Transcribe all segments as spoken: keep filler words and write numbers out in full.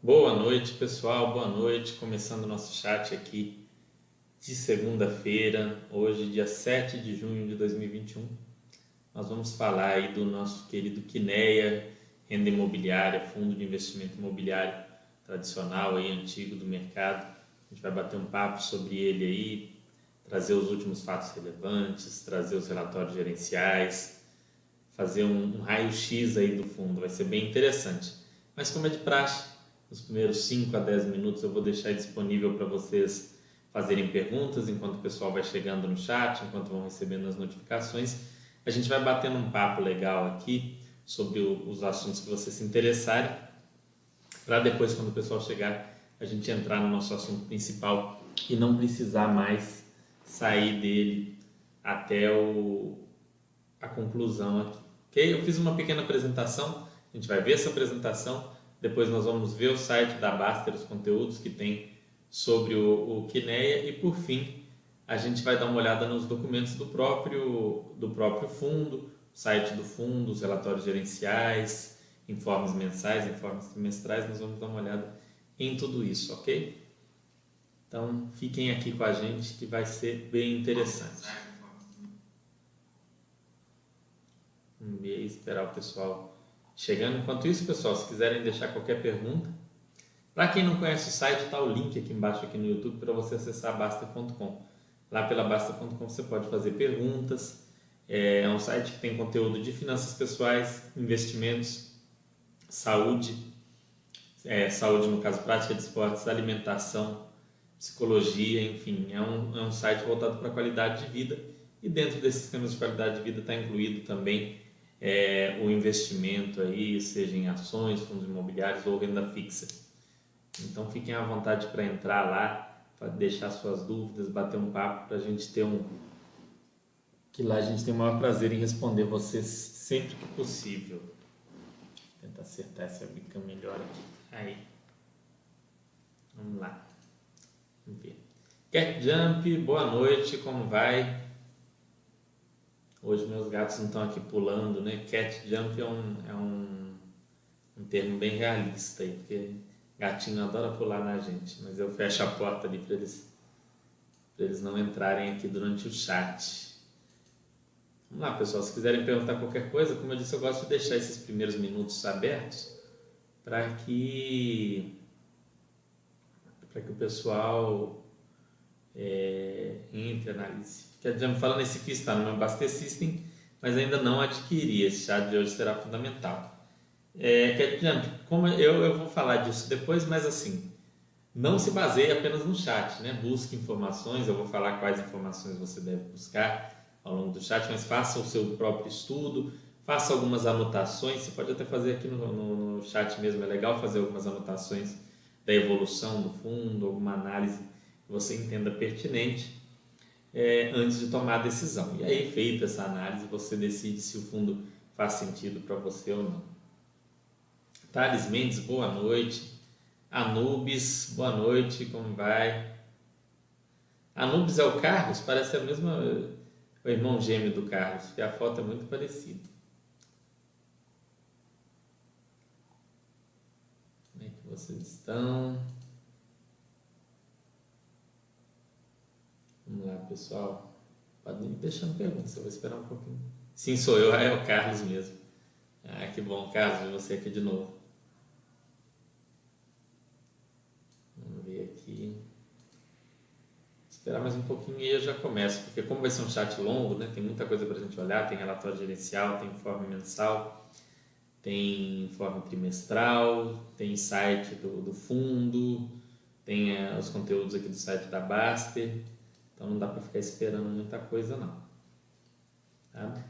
Boa noite, pessoal, boa noite, começando o nosso chat aqui de segunda-feira, hoje dia sete de junho de dois mil e vinte e um. Nós vamos falar aí do nosso querido Kinea Renda Imobiliária, fundo de investimento imobiliário tradicional aí, antigo do mercado. A gente vai bater um papo sobre ele aí, trazer os últimos fatos relevantes, trazer os relatórios gerenciais, fazer um, um raio-x aí do fundo, vai ser bem interessante. Mas como é de praxe, nos primeiros cinco a dez minutos eu vou deixar disponível para vocês fazerem perguntas, enquanto o pessoal vai chegando no chat, enquanto vão recebendo as notificações. A gente vai batendo um papo legal aqui sobre o, os assuntos que vocês se interessarem, para depois, quando o pessoal chegar, a gente entrar no nosso assunto principal e não precisar mais sair dele até o, a conclusão aqui. Ok? Eu fiz uma pequena apresentação, a gente vai ver essa apresentação. Depois nós vamos ver o site da Bastter, os conteúdos que tem sobre o, o Kinea, e por fim a gente vai dar uma olhada nos documentos do próprio, do próprio fundo, site do fundo, os relatórios gerenciais, informes mensais, informes trimestrais. Nós vamos dar uma olhada em tudo isso, ok? Então fiquem aqui com a gente que vai ser bem interessante. Vamos ver, esperar o pessoal chegando. Enquanto isso, pessoal, se quiserem deixar qualquer pergunta, para quem não conhece o site, está o link aqui embaixo aqui no YouTube para você acessar Bastter ponto com. Lá pela Bastter ponto com você pode fazer perguntas. É um site que tem conteúdo de finanças pessoais, investimentos, saúde, é, saúde no caso prática de esportes, alimentação, psicologia, enfim. É um, é um site voltado para a qualidade de vida, e dentro desses temas de qualidade de vida está incluído também É, o investimento aí, seja em ações, fundos imobiliários ou renda fixa. Então fiquem à vontade para entrar lá, para deixar suas dúvidas, bater um papo, para a gente ter um... que lá a gente tem o maior prazer em responder vocês sempre que possível. Vou tentar acertar essa bica melhor aqui. Aí. Vamos lá. Vamos ver. Cat Jump, boa noite, como vai? Hoje meus gatos não estão aqui pulando, né? Cat jump é um, é um, um termo bem realista aí, porque gatinho adora pular na gente, mas eu fecho a porta ali para eles, para eles não entrarem aqui durante o chat. Vamos lá, pessoal, se quiserem perguntar qualquer coisa, como eu disse, eu gosto de deixar esses primeiros minutos abertos para que, para que o pessoal é, entre, analise. Que a Jami fala nesse que está no meu Bastter System, mas ainda não adquiri. Esse chat de hoje será fundamental. É, que a Jami, como eu, eu vou falar disso depois, mas assim, não se baseie apenas no chat, né? Busque informações, eu vou falar quais informações você deve buscar ao longo do chat, mas faça o seu próprio estudo, faça algumas anotações. Você pode até fazer aqui no, no, no chat mesmo, é legal fazer algumas anotações da evolução do fundo, alguma análise que você entenda pertinente. É, antes de tomar a decisão. E aí, feita essa análise, você decide se o fundo faz sentido para você ou não. Thales Mendes, boa noite. Anubis, boa noite, como vai? Anubis é o Carlos? Parece a mesma, o irmão gêmeo do Carlos, porque a foto é muito parecida. Como é que vocês estão? Vamos lá, pessoal. Pode ir deixando perguntas, eu vou esperar um pouquinho. Sim, sou eu, é o Carlos mesmo. Ah, que bom, Carlos, ver você aqui de novo. Vamos ver aqui. Vou esperar mais um pouquinho e eu já começo, porque como vai ser um chat longo, né? Tem muita coisa para a gente olhar, tem relatório gerencial, tem informe mensal, tem informe trimestral, tem site do, do fundo, tem uh, os conteúdos aqui do site da Bastter. Então não dá para ficar esperando muita coisa não, tá?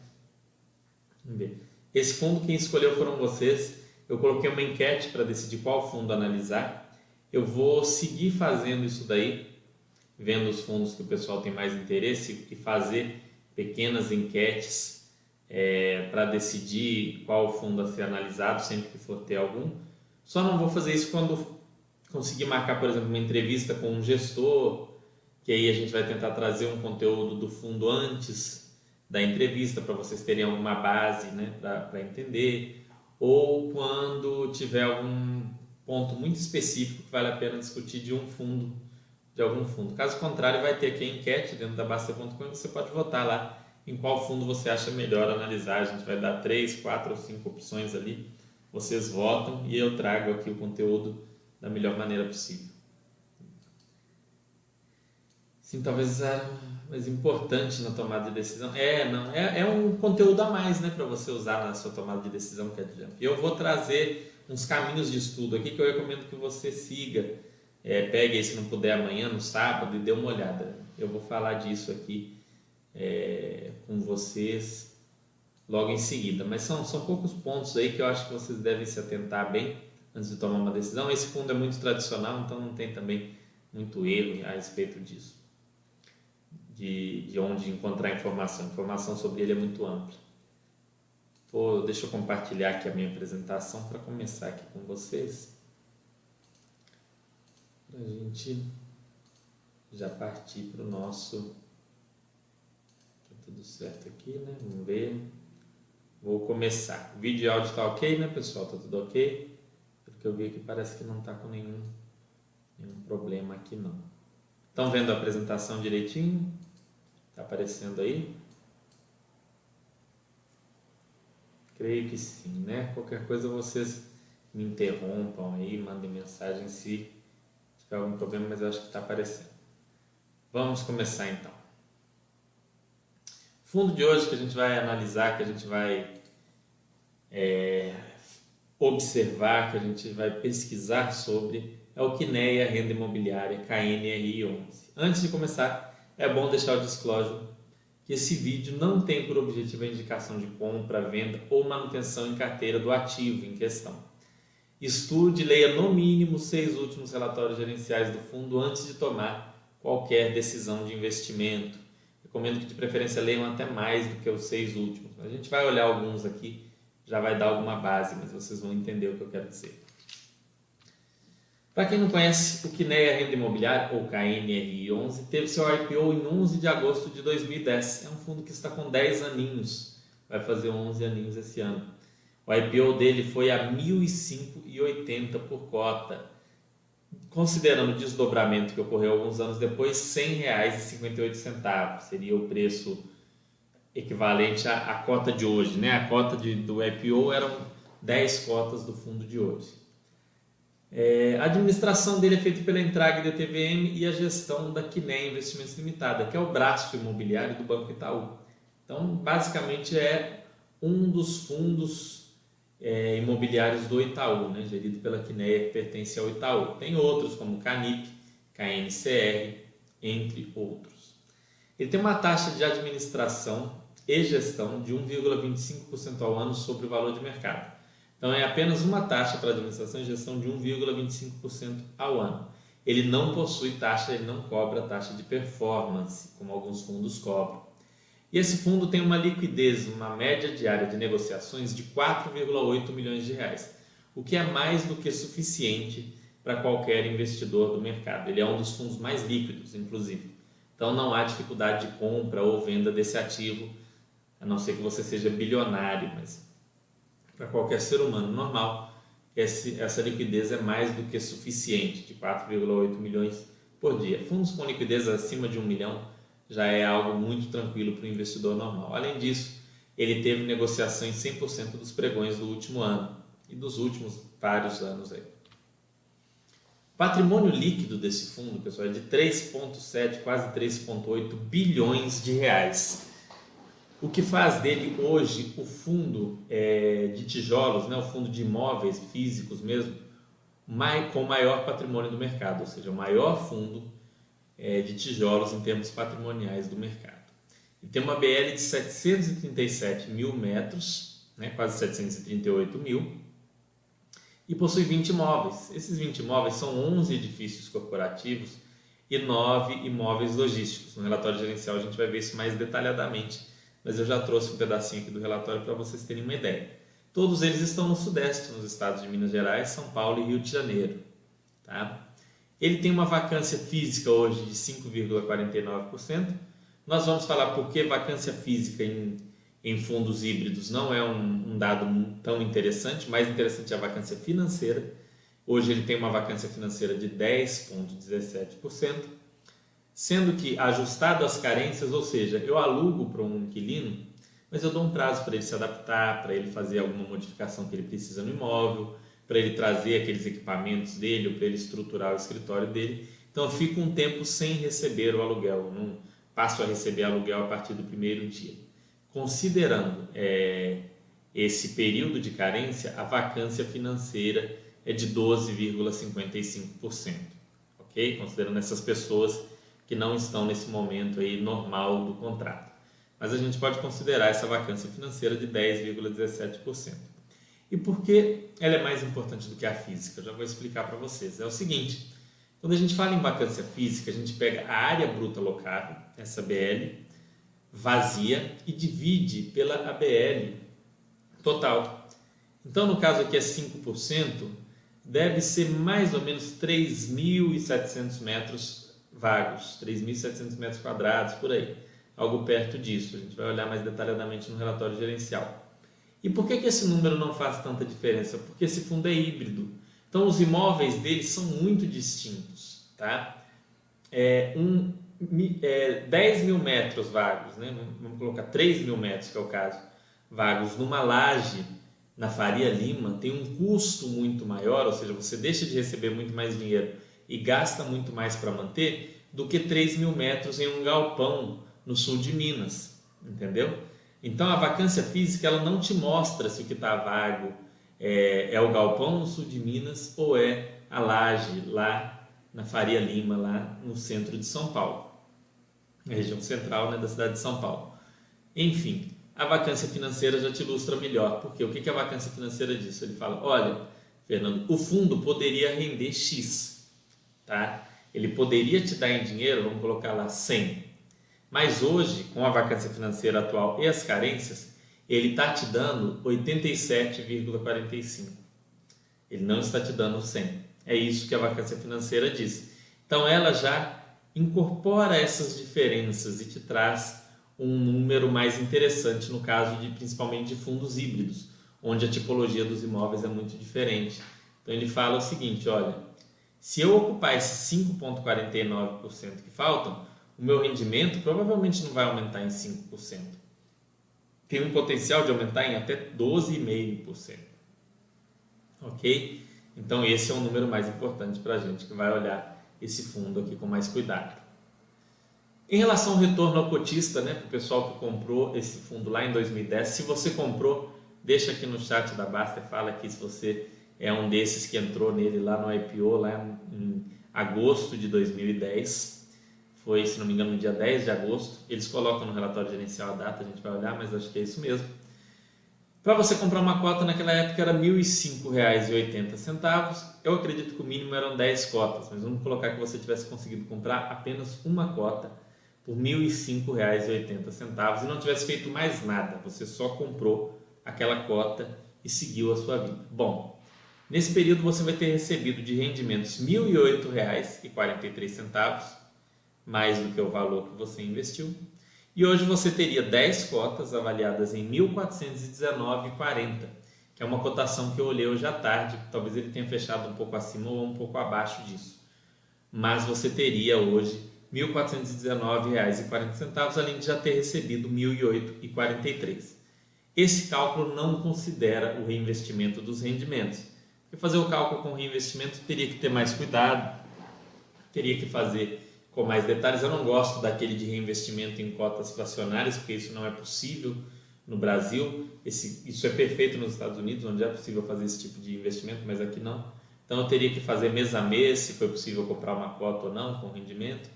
Vamos ver. Esse fundo quem escolheu foram vocês. Eu coloquei uma enquete para decidir qual fundo analisar. Eu vou seguir fazendo isso daí, vendo os fundos que o pessoal tem mais interesse e fazer pequenas enquetes é, para decidir qual fundo a ser analisado sempre que for ter algum. Só não vou fazer isso quando conseguir marcar, por exemplo, uma entrevista com um gestor, que aí a gente vai tentar trazer um conteúdo do fundo antes da entrevista para vocês terem alguma base, né, para entender. Ou quando tiver algum ponto muito específico que vale a pena discutir de um fundo, de algum fundo. Caso contrário, vai ter aqui a enquete dentro da Bastter ponto com e você pode votar lá em qual fundo você acha melhor analisar. A gente vai dar três, quatro ou cinco opções ali, vocês votam e eu trago aqui o conteúdo da melhor maneira possível. Sim, talvez a mais importante na tomada de decisão. É, não, é, é um conteúdo a mais, né, para você usar na sua tomada de decisão, que adianta. Eu vou trazer uns caminhos de estudo aqui que eu recomendo que você siga. É, pegue aí, se não puder, amanhã, no sábado, e dê uma olhada. Eu vou falar disso aqui é, com vocês logo em seguida. Mas são, são poucos pontos aí que eu acho que vocês devem se atentar bem antes de tomar uma decisão. Esse fundo é muito tradicional, então não tem também muito erro a respeito disso. De, de onde encontrar informação. A informação sobre ele é muito ampla. Pô, deixa eu compartilhar aqui a minha apresentação para começar aqui com vocês. Para a gente já partir para o nosso... Tá tudo certo aqui, né? Vamos ver. Vou começar. O vídeo e áudio tá ok, né, pessoal? Tá tudo ok? Porque eu vi aqui, parece que não tá com nenhum, nenhum problema aqui, não. Estão vendo a apresentação direitinho? Está aparecendo aí? Creio que sim, né? Qualquer coisa vocês me interrompam aí, mandem mensagem se tiver algum problema, mas eu acho que está aparecendo. Vamos começar então. O fundo de hoje que a gente vai analisar, que a gente vai é, observar, que a gente vai pesquisar sobre, é o Kinea Renda Imobiliária K N R I onze. Antes de começar, é bom deixar o disclosure que esse vídeo não tem por objetivo a indicação de compra, venda ou manutenção em carteira do ativo em questão. Estude e leia no mínimo os seis últimos relatórios gerenciais do fundo antes de tomar qualquer decisão de investimento. Recomendo que de preferência leiam até mais do que os seis últimos. A gente vai olhar alguns aqui, já vai dar alguma base, mas vocês vão entender o que eu quero dizer. Para quem não conhece, o Kinea Renda Imobiliária, ou K N R I onze, teve seu I P O em onze de agosto de dois mil e dez. É um fundo que está com dez aninhos, vai fazer onze aninhos esse ano. O I P O dele foi a mil e cinco reais e oitenta por cota, considerando o desdobramento que ocorreu alguns anos depois, cem reais e cinquenta e oito centavos, seria o preço equivalente à, à cota de hoje, né? A cota de, do I P O eram dez cotas do fundo de hoje. É, a administração dele é feita pela Entrag da T V M e a gestão da Kinea Investimentos Limitada, que é o braço imobiliário do Banco Itaú. Então, basicamente, é um dos fundos é, imobiliários do Itaú, né, gerido pela Kinea, que pertence ao Itaú. Tem outros, como Canip, K N C R, entre outros. Ele tem uma taxa de administração e gestão de um vírgula vinte e cinco por cento ao ano sobre o valor de mercado. Então, é apenas uma taxa para administração e gestão de um vírgula vinte e cinco por cento ao ano. Ele não possui taxa, ele não cobra taxa de performance, como alguns fundos cobram. E esse fundo tem uma liquidez, uma média diária de negociações de quatro vírgula oito milhões de reais, o que é mais do que suficiente para qualquer investidor do mercado. Ele é um dos fundos mais líquidos, inclusive. Então, não há dificuldade de compra ou venda desse ativo, a não ser que você seja bilionário, mas... para qualquer ser humano normal, esse, essa liquidez é mais do que suficiente, de quatro vírgula oito milhões por dia. Fundos com liquidez acima de um milhão já é algo muito tranquilo para o investidor normal. Além disso, ele teve negociação em cem por cento dos pregões do último ano e dos últimos vários anos aí. O patrimônio líquido desse fundo, pessoal, é de três vírgula sete, quase três vírgula oito bilhões de reais. O que faz dele hoje o fundo é, de tijolos, né, o fundo de imóveis físicos mesmo, mai, com o maior patrimônio do mercado, ou seja, o maior fundo é, de tijolos em termos patrimoniais do mercado. Ele tem uma B L de setecentos e trinta e sete mil metros, né, quase setecentos e trinta e oito mil, e possui vinte imóveis. Esses vinte imóveis são onze edifícios corporativos e nove imóveis logísticos. No relatório gerencial a gente vai ver isso mais detalhadamente, mas eu já trouxe um pedacinho aqui do relatório para vocês terem uma ideia. Todos eles estão no Sudeste, nos estados de Minas Gerais, São Paulo e Rio de Janeiro. Tá? Ele tem uma vacância física hoje de cinco vírgula quarenta e nove por cento. Nós vamos falar por que vacância física em, em fundos híbridos não é um, um dado tão interessante. Mais interessante é a vacância financeira. Hoje ele tem uma vacância financeira de dez vírgula dezessete por cento, sendo que ajustado às carências, ou seja, eu alugo para um inquilino, mas eu dou um prazo para ele se adaptar, para ele fazer alguma modificação que ele precisa no imóvel, para ele trazer aqueles equipamentos dele, ou para ele estruturar o escritório dele. Então eu fico um tempo sem receber o aluguel, não passo a receber aluguel a partir do primeiro dia. Considerando é, esse período de carência, a vacância financeira é de doze vírgula cinquenta e cinco por cento, ok? Considerando essas pessoas que não estão nesse momento aí normal do contrato. Mas a gente pode considerar essa vacância financeira de dez vírgula dezessete por cento. E por que ela é mais importante do que a física? Eu já vou explicar para vocês. É o seguinte, quando a gente fala em vacância física, a gente pega a área bruta locável, essa A B L, vazia, e divide pela A B L total. Então, no caso aqui é cinco por cento, deve ser mais ou menos três mil e setecentos metros vagos, três mil e setecentos metros quadrados, por aí. Algo perto disso. A gente vai olhar mais detalhadamente no relatório gerencial. E por que que esse número não faz tanta diferença? Porque esse fundo é híbrido. Então, os imóveis deles são muito distintos, tá? É, um, é, dez mil metros vagos, né? Vamos colocar três mil metros, que é o caso, vagos numa laje na Faria Lima, tem um custo muito maior, ou seja, você deixa de receber muito mais dinheiro e gasta muito mais para manter, do que três mil metros em um galpão no sul de Minas, entendeu? Então, a vacância física ela não te mostra se o que está vago é, é o galpão no sul de Minas ou é a laje lá na Faria Lima, lá no centro de São Paulo, na região central, né, da cidade de São Paulo. Enfim, a vacância financeira já te ilustra melhor, porque o que, que a vacância financeira diz? Ele fala, olha, Fernando, o fundo poderia render X, tá? Ele poderia te dar em dinheiro, vamos colocar lá cem, mas hoje, com a vacância financeira atual e as carências, ele está te dando oitenta e sete vírgula quarenta e cinco. Ele não está te dando cem. É isso que a vacância financeira diz. Então, ela já incorpora essas diferenças e te traz um número mais interessante, no caso de principalmente de fundos híbridos, onde a tipologia dos imóveis é muito diferente. Então, ele fala o seguinte, olha, se eu ocupar esses cinco vírgula quarenta e nove por cento que faltam, o meu rendimento provavelmente não vai aumentar em cinco por cento. Tem um potencial de aumentar em até doze vírgula cinco por cento. Ok? Então, esse é o número mais importante para a gente que vai olhar esse fundo aqui com mais cuidado. Em relação ao retorno ao cotista, né, para o pessoal que comprou esse fundo lá em dois mil e dez, se você comprou, deixa aqui no chat da Bastter, fala aqui se você é um desses que entrou nele lá no I P O, lá em agosto de dois mil e dez. Foi, se não me engano, no dia dez de agosto. Eles colocam no relatório gerencial a data, a gente vai olhar, mas acho que é isso mesmo. Para você comprar uma cota, naquela época era mil e cinco reais e oitenta centavos. Eu acredito que o mínimo eram dez cotas, mas vamos colocar que você tivesse conseguido comprar apenas uma cota por mil e cinco reais e oitenta centavos e não tivesse feito mais nada. Você só comprou aquela cota e seguiu a sua vida. Bom, nesse período você vai ter recebido de rendimentos mil e oito reais e quarenta e três centavos, mais do que o valor que você investiu. E hoje você teria dez cotas avaliadas em mil quatrocentos e dezenove reais e quarenta centavos, que é uma cotação que eu olhei hoje à tarde, talvez ele tenha fechado um pouco acima ou um pouco abaixo disso. Mas você teria hoje mil quatrocentos e dezenove reais e quarenta centavos, além de já ter recebido mil e oito reais e quarenta e três centavos. Esse cálculo não considera o reinvestimento dos rendimentos. Porque fazer o cálculo com reinvestimento teria que ter mais cuidado, teria que fazer com mais detalhes. Eu não gosto daquele de reinvestimento em cotas fracionárias, porque isso não é possível no Brasil. Esse, isso é perfeito nos Estados Unidos, onde é possível fazer esse tipo de investimento, mas aqui não. Então, eu teria que fazer mês a mês, se foi possível comprar uma cota ou não, com rendimento.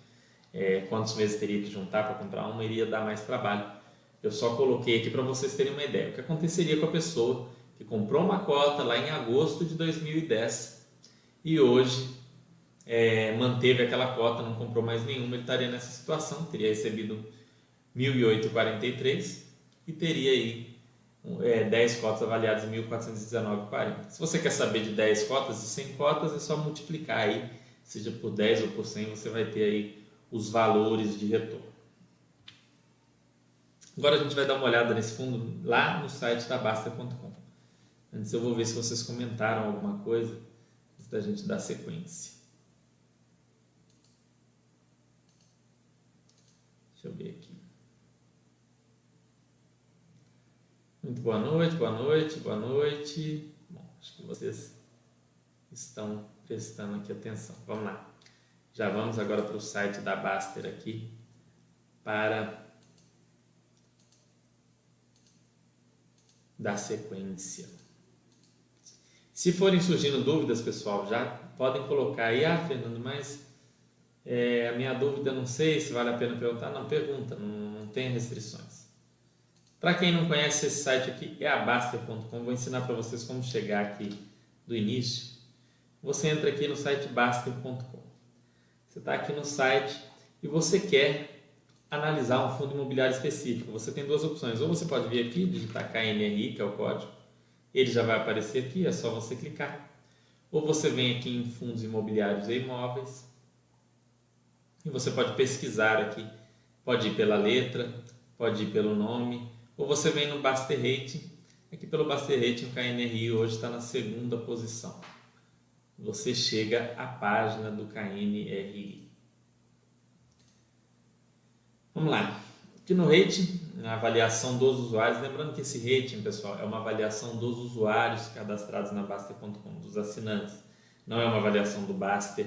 É, quantos meses teria que juntar para comprar uma, iria dar mais trabalho. Eu só coloquei aqui para vocês terem uma ideia. O que aconteceria com a pessoa que comprou uma cota lá em agosto de dois mil e dez e hoje... É, manteve aquela cota, não comprou mais nenhuma, ele estaria nessa situação, teria recebido mil e oito reais e quarenta e três centavos e teria aí é, dez cotas avaliadas em mil quatrocentos e dezenove reais e quarenta centavos. Se você quer saber de dez cotas e cem cotas, é só multiplicar aí, seja por dez ou por cem, você vai ter aí os valores de retorno. Agora a gente vai dar uma olhada nesse fundo lá no site da Bastter ponto com. Antes eu vou ver se vocês comentaram alguma coisa. para a gente dar sequência. Deixa eu ver aqui. Muito boa noite, boa noite, boa noite. Bom, acho que vocês estão prestando aqui atenção. Vamos lá. Já vamos agora para o site da Bastter aqui para dar sequência. Se forem surgindo dúvidas, pessoal, já podem colocar aí. Ah, Fernando, mas é, a minha dúvida não sei se vale a pena perguntar. Não, pergunta, não, não tem restrições. Para quem não conhece esse site aqui, é a Bastter ponto com. Vou ensinar para vocês como chegar aqui do início. Você entra aqui no site Bastter ponto com. Você está aqui no site e você quer analisar um fundo imobiliário específico. Você tem duas opções. Ou você pode vir aqui, digitar K N R I, que é o código. Ele já vai aparecer aqui, é só você clicar. Ou você vem aqui em fundos imobiliários e imóveis. E você pode pesquisar aqui. Pode ir pela letra, pode ir pelo nome. Ou você vem no Bastter Rate. Aqui pelo Bastter Rate, o K N R I hoje está na segunda posição. Você chega à página do K N R I. Vamos lá. Aqui no rating, na avaliação dos usuários, lembrando que esse rating, pessoal, é uma avaliação dos usuários cadastrados na Bastter ponto com, dos assinantes. Não é uma avaliação do Bastter,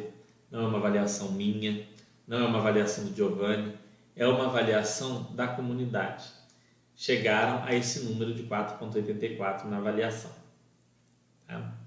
não é uma avaliação minha, não é uma avaliação do Giovanni, é uma avaliação da comunidade. Chegaram a esse número de quatro vírgula oitenta e quatro na avaliação. Tá?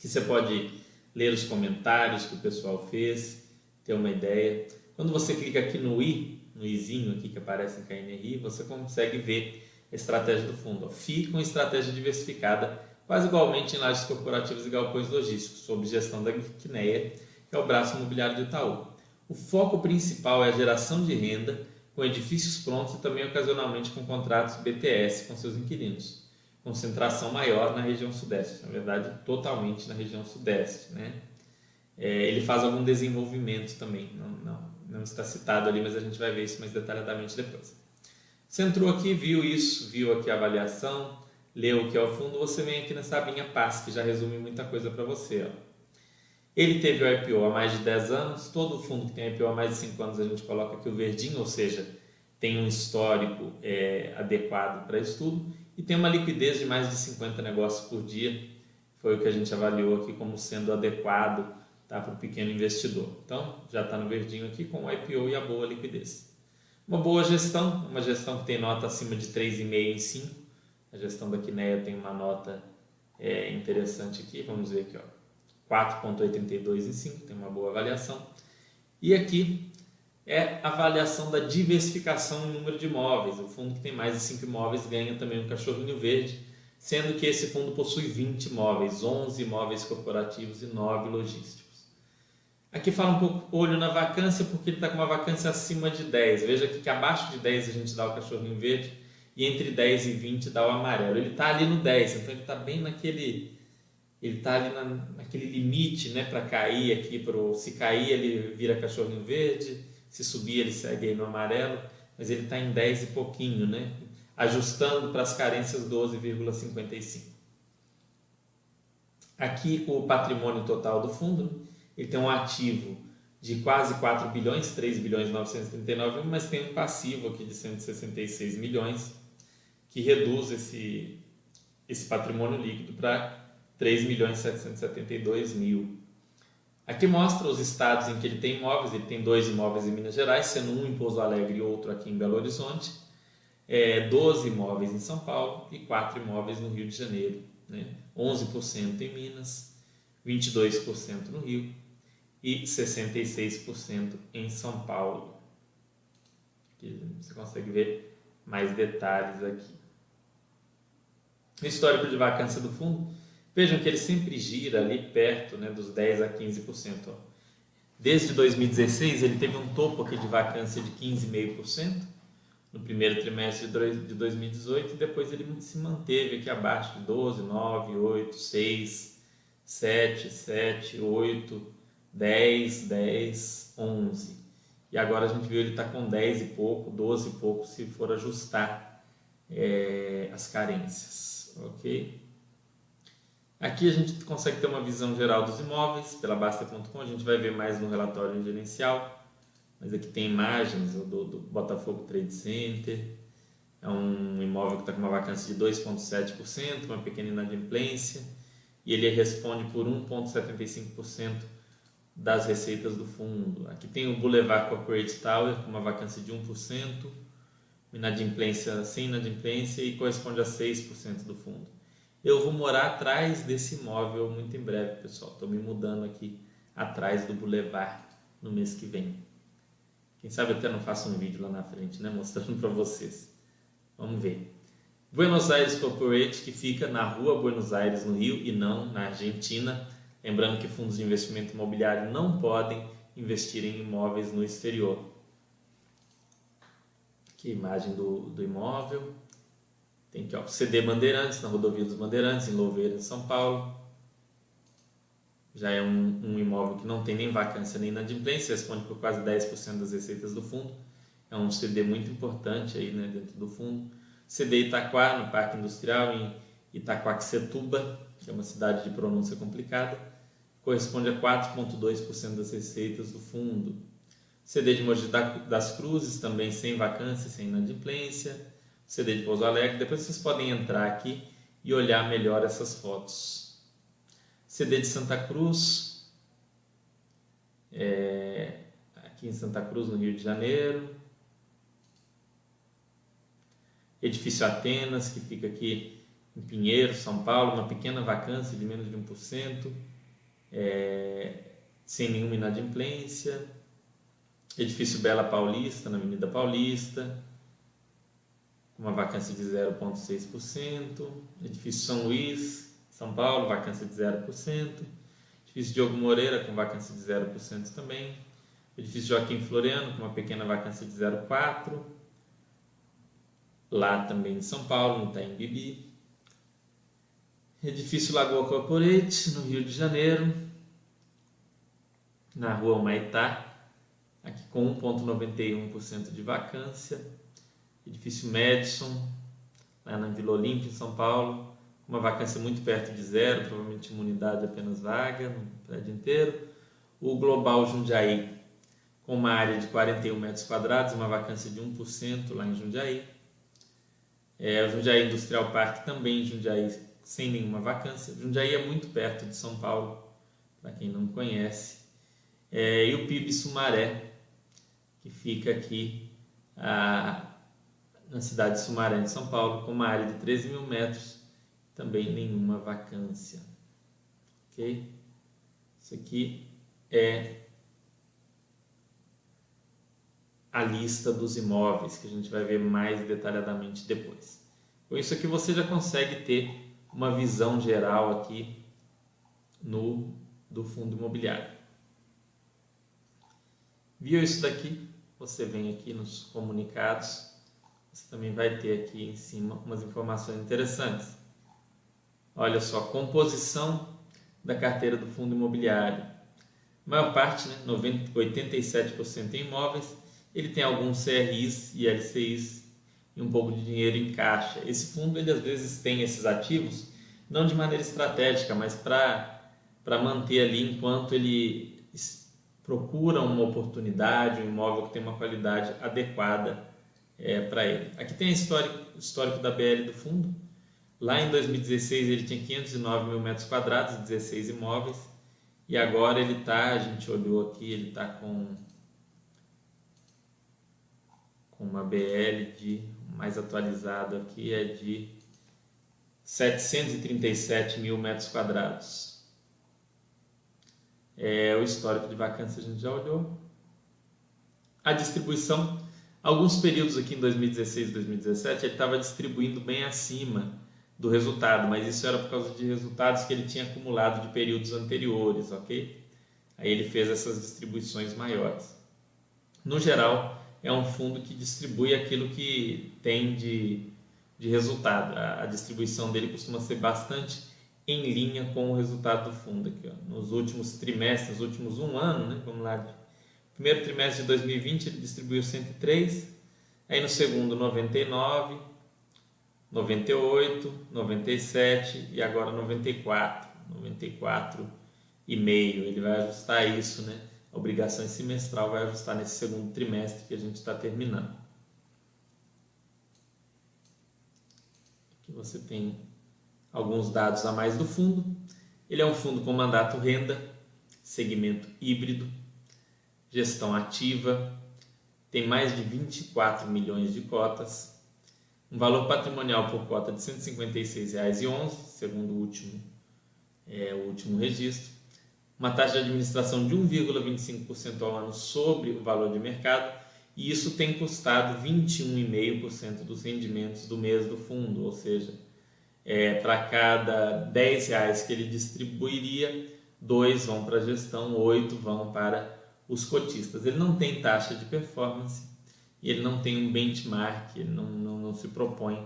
Que você pode ler os comentários que o pessoal fez, ter uma ideia. Quando você clica aqui no i, no izinho aqui que aparece em K N R I, você consegue ver a estratégia do fundo. Ó. F I I com estratégia diversificada, quase igualmente em lajes corporativas e galpões logísticos, sob gestão da Kinea, que é o braço imobiliário do Itaú. O foco principal é a geração de renda com edifícios prontos e também ocasionalmente com contratos B T S com seus inquilinos. Concentração maior na região sudeste, na verdade totalmente na região sudeste, né? É, ele faz algum desenvolvimento também, não, não, não está citado ali, mas a gente vai ver isso mais detalhadamente depois. Você entrou aqui, viu isso, viu aqui a avaliação, leu o que é o fundo, você vem aqui nessa abinha P A S, que já resume muita coisa para você. Ó. Ele teve o I P O há mais de dez anos, todo fundo que tem I P O há mais de cinco anos a gente coloca aqui o verdinho, ou seja, tem um histórico é, adequado para estudo. E tem uma liquidez de mais de cinquenta negócios por dia, foi o que a gente avaliou aqui como sendo adequado, tá, para o pequeno investidor. Então, já está no verdinho aqui com o I P O e a boa liquidez. Uma boa gestão, uma gestão que tem nota acima de três vírgula cinco em cinco. A gestão da Kinea tem uma nota é, interessante aqui, vamos ver aqui, quatro vírgula oitenta e dois em cinco, tem uma boa avaliação. E aqui é a avaliação da diversificação no número de imóveis. O fundo que tem mais de cinco imóveis ganha também um cachorrinho verde, sendo que esse fundo possui vinte imóveis, onze imóveis corporativos e nove logísticos. Aqui fala um pouco olho na vacância, porque ele está com uma vacância acima de dez. Veja aqui que abaixo de dez a gente dá o cachorrinho verde e entre dez e vinte dá o amarelo. Ele está ali no dez, então ele está bem naquele... Ele está ali na, naquele limite, né, para cair aqui, pro, se cair ele vira cachorrinho verde... Se subir, ele segue aí no amarelo, mas ele está em dez e pouquinho, né? Ajustando para as carências doze vírgula cinquenta e cinco. Aqui o patrimônio total do fundo, ele tem um ativo de quase quatro bilhões, três bilhões novecentos e trinta e nove mil, mas tem um passivo aqui de cento e sessenta e seis milhões, que reduz esse, esse patrimônio líquido para três milhões setecentos e setenta e dois mil. Aqui mostra os estados em que ele tem imóveis. Ele tem dois imóveis em Minas Gerais, sendo um em Pouso Alegre e outro aqui em Belo Horizonte, é, doze imóveis em São Paulo e quatro imóveis no Rio de Janeiro, né? onze por cento em Minas, vinte e dois por cento no Rio e sessenta e seis por cento em São Paulo. Aqui você consegue ver mais detalhes aqui. O histórico de vacância do fundo. Vejam que ele sempre gira ali perto, né, dos dez a quinze por cento. Ó. Desde dois mil e dezesseis ele teve um topo aqui de vacância de quinze vírgula cinco por cento no primeiro trimestre de dois mil e dezoito e depois ele se manteve aqui abaixo de doze, nove, oito, seis, sete, sete, oito, dez, dez, onze. E agora a gente viu ele está com dez e pouco, doze e pouco se for ajustar é, as carências, ok? Aqui a gente consegue ter uma visão geral dos imóveis pela Bastter ponto com, a gente vai ver mais no relatório gerencial, mas aqui tem imagens do, do Botafogo Trade Center. É um imóvel que está com uma vacância de dois vírgula sete por cento, uma pequena inadimplência, e ele responde por um vírgula setenta e cinco por cento das receitas do fundo. Aqui tem o Boulevard Corporate Tower com uma vacância de um por cento, inadimplência sem inadimplência, e corresponde a seis por cento do fundo. Eu vou morar atrás desse imóvel muito em breve, pessoal. Estou me mudando aqui atrás do Boulevard no mês que vem. Quem sabe eu até não faço um vídeo lá na frente, né, mostrando para vocês. Vamos ver. Buenos Aires Corporate, que fica na rua Buenos Aires, no Rio, e não na Argentina. Lembrando que fundos de investimento imobiliário não podem investir em imóveis no exterior. Aqui a imagem do, do imóvel. Tem aqui, ó, C D Bandeirantes, na rodovia dos Bandeirantes, em Louveira, em São Paulo. Já é um, um imóvel que não tem nem vacância nem inadimplência, responde por quase dez por cento das receitas do fundo. É um C D muito importante aí, né, dentro do fundo. C D Itaquá, no Parque Industrial, em Itaquaquecetuba, que é uma cidade de pronúncia complicada, corresponde a quatro vírgula dois por cento das receitas do fundo. C D de Mogi das Cruzes, também sem vacância, sem inadimplência. C D de Pouso Alegre. Depois vocês podem entrar aqui e olhar melhor essas fotos. C D de Santa Cruz, é, aqui em Santa Cruz, no Rio de Janeiro. Edifício Atenas, que fica aqui em Pinheiro, São Paulo, uma pequena vacância de menos de um por cento, é, sem nenhuma inadimplência. Edifício Bela Paulista, na Avenida Paulista, uma vacância de zero vírgula seis por cento. Edifício São Luís, São Paulo, vacância de zero por cento. Edifício Diogo Moreira, com vacância de zero por cento também. Edifício Joaquim Floriano, com uma pequena vacância de zero vírgula quatro por cento. Lá também em São Paulo, no Itaim Bibi. Edifício Lagoa Corporate, no Rio de Janeiro, na rua Humaitá, aqui com um vírgula noventa e um por cento de vacância. Edifício Madison, lá na Vila Olímpia, em São Paulo, uma vacância muito perto de zero, provavelmente uma unidade apenas vaga, no prédio inteiro. O Global Jundiaí, com uma área de quarenta e um metros quadrados, uma vacância de um por cento lá em Jundiaí. É, o Jundiaí Industrial Park também, Jundiaí sem nenhuma vacância. Jundiaí é muito perto de São Paulo, para quem não conhece. É, e o P I B Sumaré, que fica aqui a, na cidade de Sumaré, em São Paulo, com uma área de treze mil metros, também nenhuma vacância. Ok? Isso aqui é a lista dos imóveis, que a gente vai ver mais detalhadamente depois. Com isso aqui você já consegue ter uma visão geral aqui no, do fundo imobiliário. Viu isso daqui? Você vem aqui nos comunicados, você também vai ter aqui em cima umas informações interessantes. Olha só, composição da carteira do fundo imobiliário. A maior parte, né, oitenta e sete por cento em imóveis. Ele tem alguns C R Is e L C Is e um pouco de dinheiro em caixa. Esse fundo, ele às vezes tem esses ativos, não de maneira estratégica, mas para manter ali enquanto ele procura uma oportunidade, um imóvel que tem uma qualidade adequada é, para ele. Aqui tem o histórico, histórico da B L do fundo. Lá em dois mil e dezesseis ele tinha quinhentos e nove mil metros quadrados, dezesseis imóveis. E agora ele está, a gente olhou aqui, ele está com... com uma B L de mais atualizada aqui é de setecentos e trinta e sete mil metros quadrados. É, o histórico de vacância a gente já olhou. A distribuição, alguns períodos aqui em dois mil e dezesseis e dois mil e dezessete ele estava distribuindo bem acima do resultado, mas isso era por causa de resultados que ele tinha acumulado de períodos anteriores, ok? Aí ele fez essas distribuições maiores. No geral, é um fundo que distribui aquilo que tem de, de resultado. A, a distribuição dele costuma ser bastante em linha com o resultado do fundo. Aqui, ó. Nos últimos trimestres, nos últimos um ano, né? Vamos lá. Primeiro trimestre de dois mil e vinte ele distribuiu cento e três, aí no segundo noventa e nove, noventa e oito, noventa e sete e agora noventa e quatro, noventa e quatro vírgula cinco. Ele vai ajustar isso, né? A obrigação semestral vai ajustar nesse segundo trimestre que a gente está terminando. Aqui você tem alguns dados a mais do fundo. Ele é um fundo com mandato renda, segmento híbrido, gestão ativa, tem mais de vinte e quatro milhões de cotas. Um valor patrimonial por cota de cento e cinquenta e seis reais e onze centavos, segundo o último, é, o último registro. Uma taxa de administração de um vírgula vinte e cinco por cento ao ano sobre o valor de mercado. E isso tem custado vinte e um vírgula cinco por cento dos rendimentos do mês do fundo. Ou seja, é, para cada dez reais que ele distribuiria, dois vão para a gestão, oito vão para os cotistas. Ele não tem taxa de performance. E ele não tem um benchmark, ele não, não, não se propõe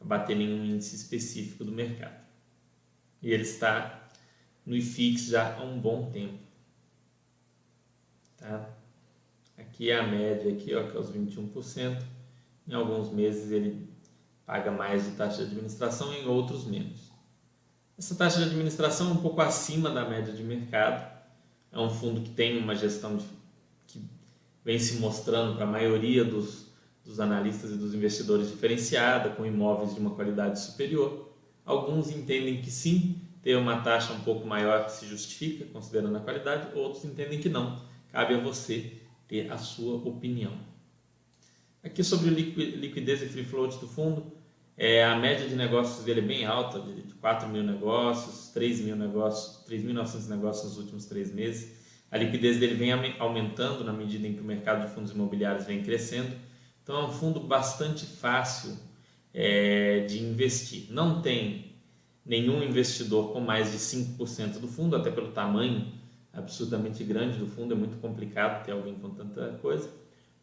a bater nenhum índice específico do mercado. E ele está no I F I X já há um bom tempo. Tá? Aqui é a média, aqui, ó, que é os vinte e um por cento. Em alguns meses ele paga mais de taxa de administração, em outros menos. Essa taxa de administração é um pouco acima da média de mercado. É um fundo que tem uma gestão de vem se mostrando para a maioria dos, dos analistas e dos investidores diferenciada, com imóveis de uma qualidade superior. Alguns entendem que sim, ter uma taxa um pouco maior se justifica, considerando a qualidade, outros entendem que não. Cabe a você ter a sua opinião. Aqui sobre liquidez e free float do fundo, é, a média de negócios dele é bem alta, de quatro mil negócios, três mil negócios, três mil e novecentos negócios nos últimos três meses. A liquidez dele vem aumentando na medida em que o mercado de fundos imobiliários vem crescendo. Então é um fundo bastante fácil é, de investir. Não tem nenhum investidor com mais de cinco por cento do fundo, até pelo tamanho absurdamente grande do fundo. É muito complicado ter alguém com tanta coisa.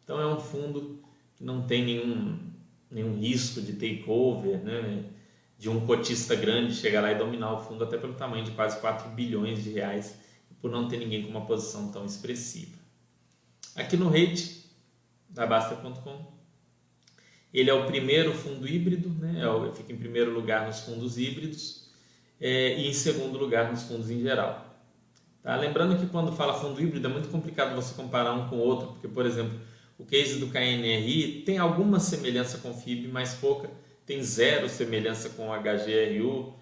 Então é um fundo que não tem nenhum, nenhum risco de takeover, né? De um cotista grande chegar lá e dominar o fundo, até pelo tamanho de quase quatro bilhões de reais, por não ter ninguém com uma posição tão expressiva. Aqui no rate da Bastter ponto com, ele é o primeiro fundo híbrido, né? Ele fica em primeiro lugar nos fundos híbridos é, e em segundo lugar nos fundos em geral. Tá? Lembrando que quando fala fundo híbrido é muito complicado você comparar um com o outro, porque, por exemplo, o case do K N R I tem alguma semelhança com o F I B, mas pouca, tem zero semelhança com o H G R U,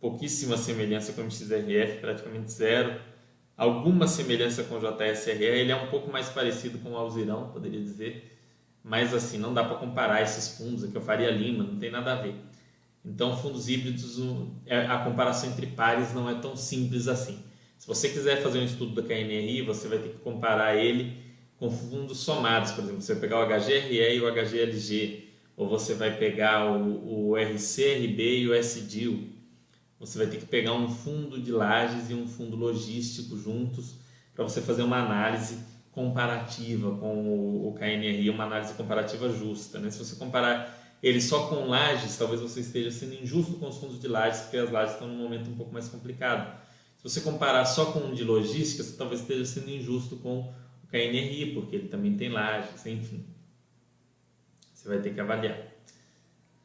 pouquíssima semelhança com o M X R F, praticamente zero. Alguma semelhança com o J S R E, ele é um pouco mais parecido com o Alzirão, poderia dizer, mas assim, não dá para comparar esses fundos, aqui é o Faria Lima, não tem nada a ver. Então, fundos híbridos, a comparação entre pares não é tão simples assim. Se você quiser fazer um estudo da K N R I, você vai ter que comparar ele com fundos somados, por exemplo, você vai pegar o H G R E e o H G L G, ou você vai pegar o, o R C R B e o S D I L. Você vai ter que pegar um fundo de lajes e um fundo logístico juntos para você fazer uma análise comparativa com o K N R I, uma análise comparativa justa. Né? Se você comparar ele só com lajes, talvez você esteja sendo injusto com os fundos de lajes, porque as lajes estão num momento um pouco mais complicado. Se você comparar só com um de logística, você talvez esteja sendo injusto com o K N R I, porque ele também tem lajes, enfim. Você vai ter que avaliar.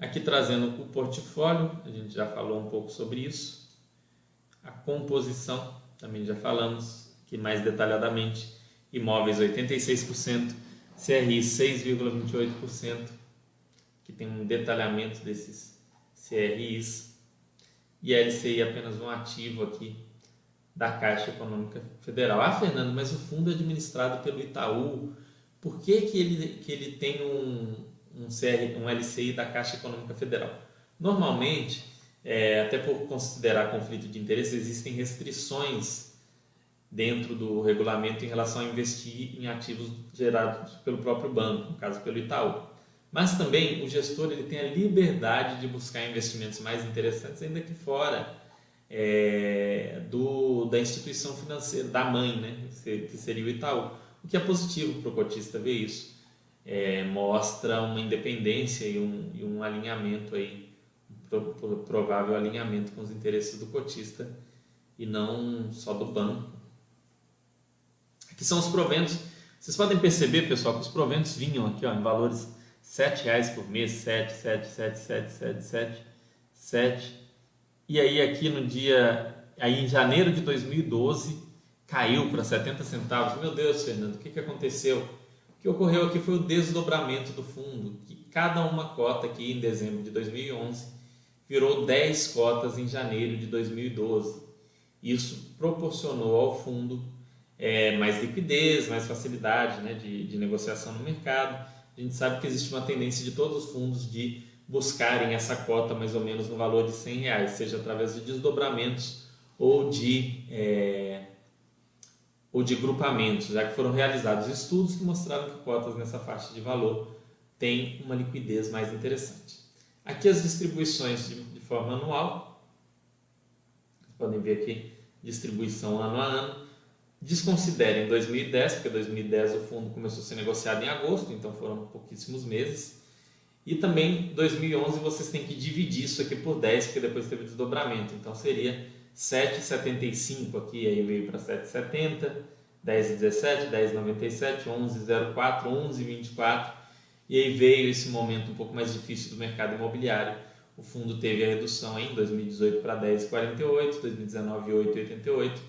Aqui trazendo o portfólio, a gente já falou um pouco sobre isso. A composição, também já falamos, aqui mais detalhadamente. Imóveis oitenta e seis por cento, C R I seis vírgula vinte e oito por cento, que tem um detalhamento desses C R Is. E L C I apenas um ativo aqui da Caixa Econômica Federal. Ah, Fernando, mas o fundo é administrado pelo Itaú. Por que que ele, que ele tem um... Um, C R, um L C I da Caixa Econômica Federal. Normalmente, é, até por considerar conflito de interesse, existem restrições dentro do regulamento em relação a investir em ativos gerados pelo próprio banco, no caso pelo Itaú. Mas também o gestor ele tem a liberdade de buscar investimentos mais interessantes, ainda que fora é, do, da instituição financeira, da mãe, né, que seria o Itaú. O que é positivo para o cotista ver isso. É, mostra uma independência e um, e um alinhamento aí, pro, pro, provável alinhamento com os interesses do cotista e não só do banco. Aqui são os proventos. Vocês podem perceber, pessoal, que os proventos vinham aqui ó, em valores sete reais por mês, sete, sete, sete, sete, sete, sete, sete. E aí aqui no dia, aí em janeiro de dois mil e doze, caiu para setenta centavos. Meu Deus, Fernando, o que, que aconteceu? O que ocorreu aqui foi o desdobramento do fundo, que cada uma cota aqui em dezembro de dois mil e onze virou dez cotas em janeiro de dois mil e doze. Isso proporcionou ao fundo é, mais liquidez, mais facilidade, né, de, de negociação no mercado. A gente sabe que existe uma tendência de todos os fundos de buscarem essa cota mais ou menos no valor de cem reais, seja através de desdobramentos ou de, é, ou de grupamentos, já que foram realizados estudos que mostraram que cotas nessa faixa de valor têm uma liquidez mais interessante. Aqui as distribuições de, de forma anual, vocês podem ver aqui, distribuição ano a ano. Desconsiderem dois mil e dez, porque dois mil e dez o fundo começou a ser negociado em agosto, então foram pouquíssimos meses. E também dois mil e onze vocês têm que dividir isso aqui por dez, porque depois teve desdobramento. Então seria sete vírgula setenta e cinco aqui, aí veio para sete vírgula setenta, dez vírgula dezessete, dez vírgula noventa e sete, onze vírgula zero quatro, onze vírgula vinte e quatro. E aí veio esse momento um pouco mais difícil do mercado imobiliário. O fundo teve a redução em dois mil e dezoito para dez vírgula quarenta e oito, dois mil e dezenove oito vírgula oitenta e oito.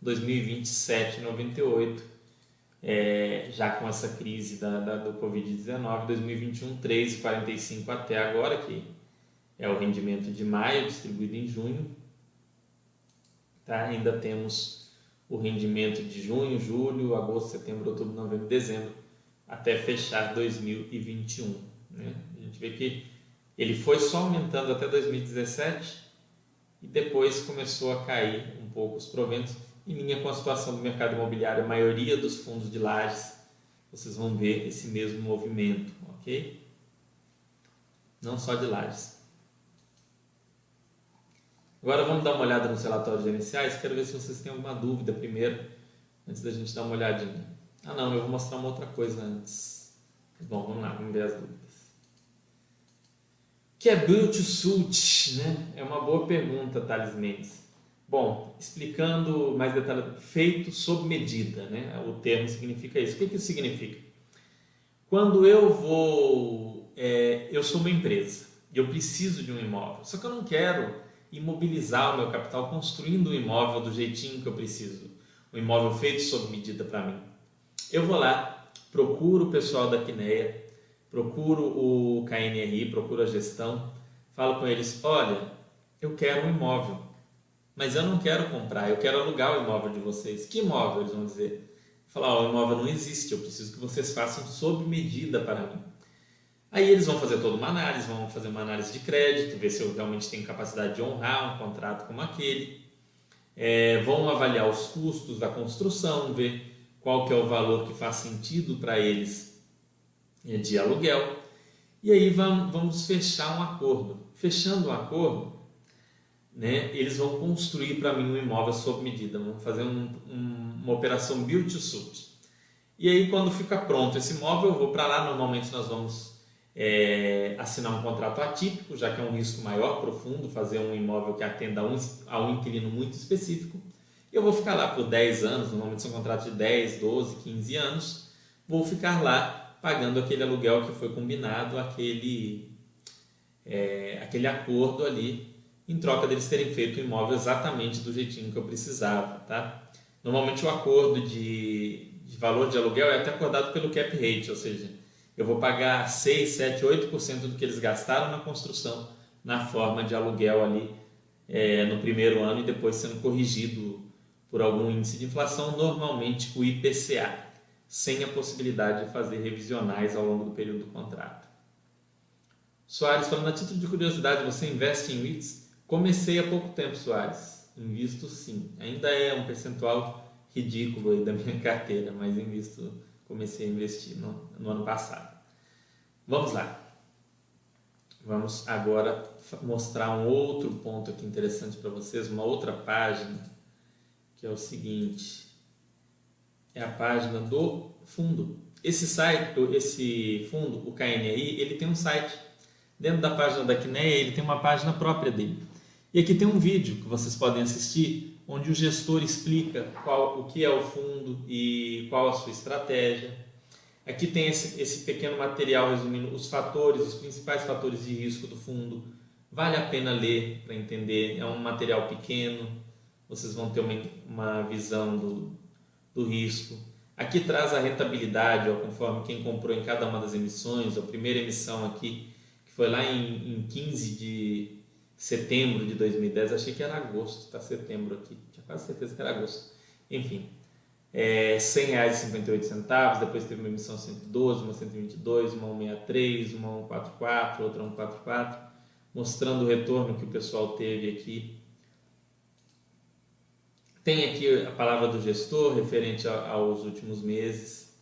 dois mil e vinte e sete, noventa e oito, é, já com essa crise da, da, do covid dezenove, dois mil e vinte e um, treze vírgula quarenta e cinco até agora, que é o rendimento de maio, distribuído em junho. Tá? Ainda temos o rendimento de junho, julho, agosto, setembro, outubro, novembro, dezembro, até fechar dois mil e vinte e um. Né? A gente vê que ele foi só aumentando até dois mil e dezessete e depois começou a cair um pouco os proventos. Em linha com a situação do mercado imobiliário, a maioria dos fundos de lajes, vocês vão ver esse mesmo movimento, ok? Não só de lajes. Agora vamos dar uma olhada nos relatórios gerenciais. Quero ver se vocês têm alguma dúvida primeiro, antes da gente dar uma olhadinha. Ah não, eu vou mostrar uma outra coisa antes. Bom, vamos lá, vamos ver as dúvidas. O que é Build to Suit, né? É uma boa pergunta, Thales Mendes. Bom, explicando mais detalhadamente, feito sob medida, né? O termo significa isso. O que, que isso significa? Quando eu vou, é, eu sou uma empresa e eu preciso de um imóvel, só que eu não quero imobilizar o meu capital construindo o imóvel do jeitinho que eu preciso, um imóvel feito sob medida para mim. Eu vou lá, procuro o pessoal da Kinea, procuro o K N R I, procuro a gestão, falo com eles, olha, eu quero um imóvel, mas eu não quero comprar, eu quero alugar o imóvel de vocês. Que imóvel? Eles vão dizer. Falar, ó, o imóvel não existe, eu preciso que vocês façam sob medida para mim. Aí eles vão fazer toda uma análise, vão fazer uma análise de crédito, ver se eu realmente tenho capacidade de honrar um contrato como aquele. É, vão avaliar os custos da construção, ver qual que é o valor que faz sentido para eles de aluguel. E aí vamos fechar um acordo. Fechando um acordo, né, eles vão construir para mim um imóvel sob medida, vão fazer um, um, uma operação build to suit. E aí quando fica pronto esse imóvel, eu vou para lá, normalmente nós vamos é, assinar um contrato atípico, já que é um risco maior, profundo, fazer um imóvel que atenda a um, a um inquilino muito específico. Eu vou ficar lá por dez anos, normalmente são contratos de dez, doze, quinze anos, vou ficar lá pagando aquele aluguel que foi combinado, aquele, é, aquele acordo ali, em troca deles terem feito o imóvel exatamente do jeitinho que eu precisava, tá? Normalmente o acordo de, de valor de aluguel é até acordado pelo cap rate, ou seja, eu vou pagar seis, sete, oito por cento do que eles gastaram na construção na forma de aluguel ali é, no primeiro ano e depois sendo corrigido por algum índice de inflação, normalmente o I P C A, sem a possibilidade de fazer revisionais ao longo do período do contrato. Soares falando, a título de curiosidade, você investe em R I Ts? Comecei há pouco tempo, Soares. Invisto sim. Ainda é um percentual ridículo aí da minha carteira, mas invisto, comecei a investir no, no ano passado. Vamos lá. Vamos agora mostrar um outro ponto aqui interessante para vocês, uma outra página, que é o seguinte. É a página do fundo. Esse site, esse fundo, o K N R I, ele tem um site. Dentro da página da Kinea, ele tem uma página própria dele. E aqui tem um vídeo que vocês podem assistir, onde o gestor explica qual, o que é o fundo e qual a sua estratégia. Aqui tem esse, esse pequeno material resumindo os fatores, os principais fatores de risco do fundo. Vale a pena ler para entender, é um material pequeno, vocês vão ter uma, uma visão do, do risco. Aqui traz a rentabilidade, ó, conforme quem comprou em cada uma das emissões. A primeira emissão aqui, que foi lá em, em quinze de setembro de dois mil e dez, achei que era agosto, está setembro aqui, tinha quase certeza que era agosto. Enfim, é, cem reais e cinquenta e oito centavos, depois teve uma emissão cento e doze, uma cento e vinte e dois, uma cento e sessenta e três, uma cento e quarenta e quatro, outra cento e quarenta e quatro, mostrando o retorno que o pessoal teve aqui. Tem aqui a palavra do gestor referente a, aos últimos meses.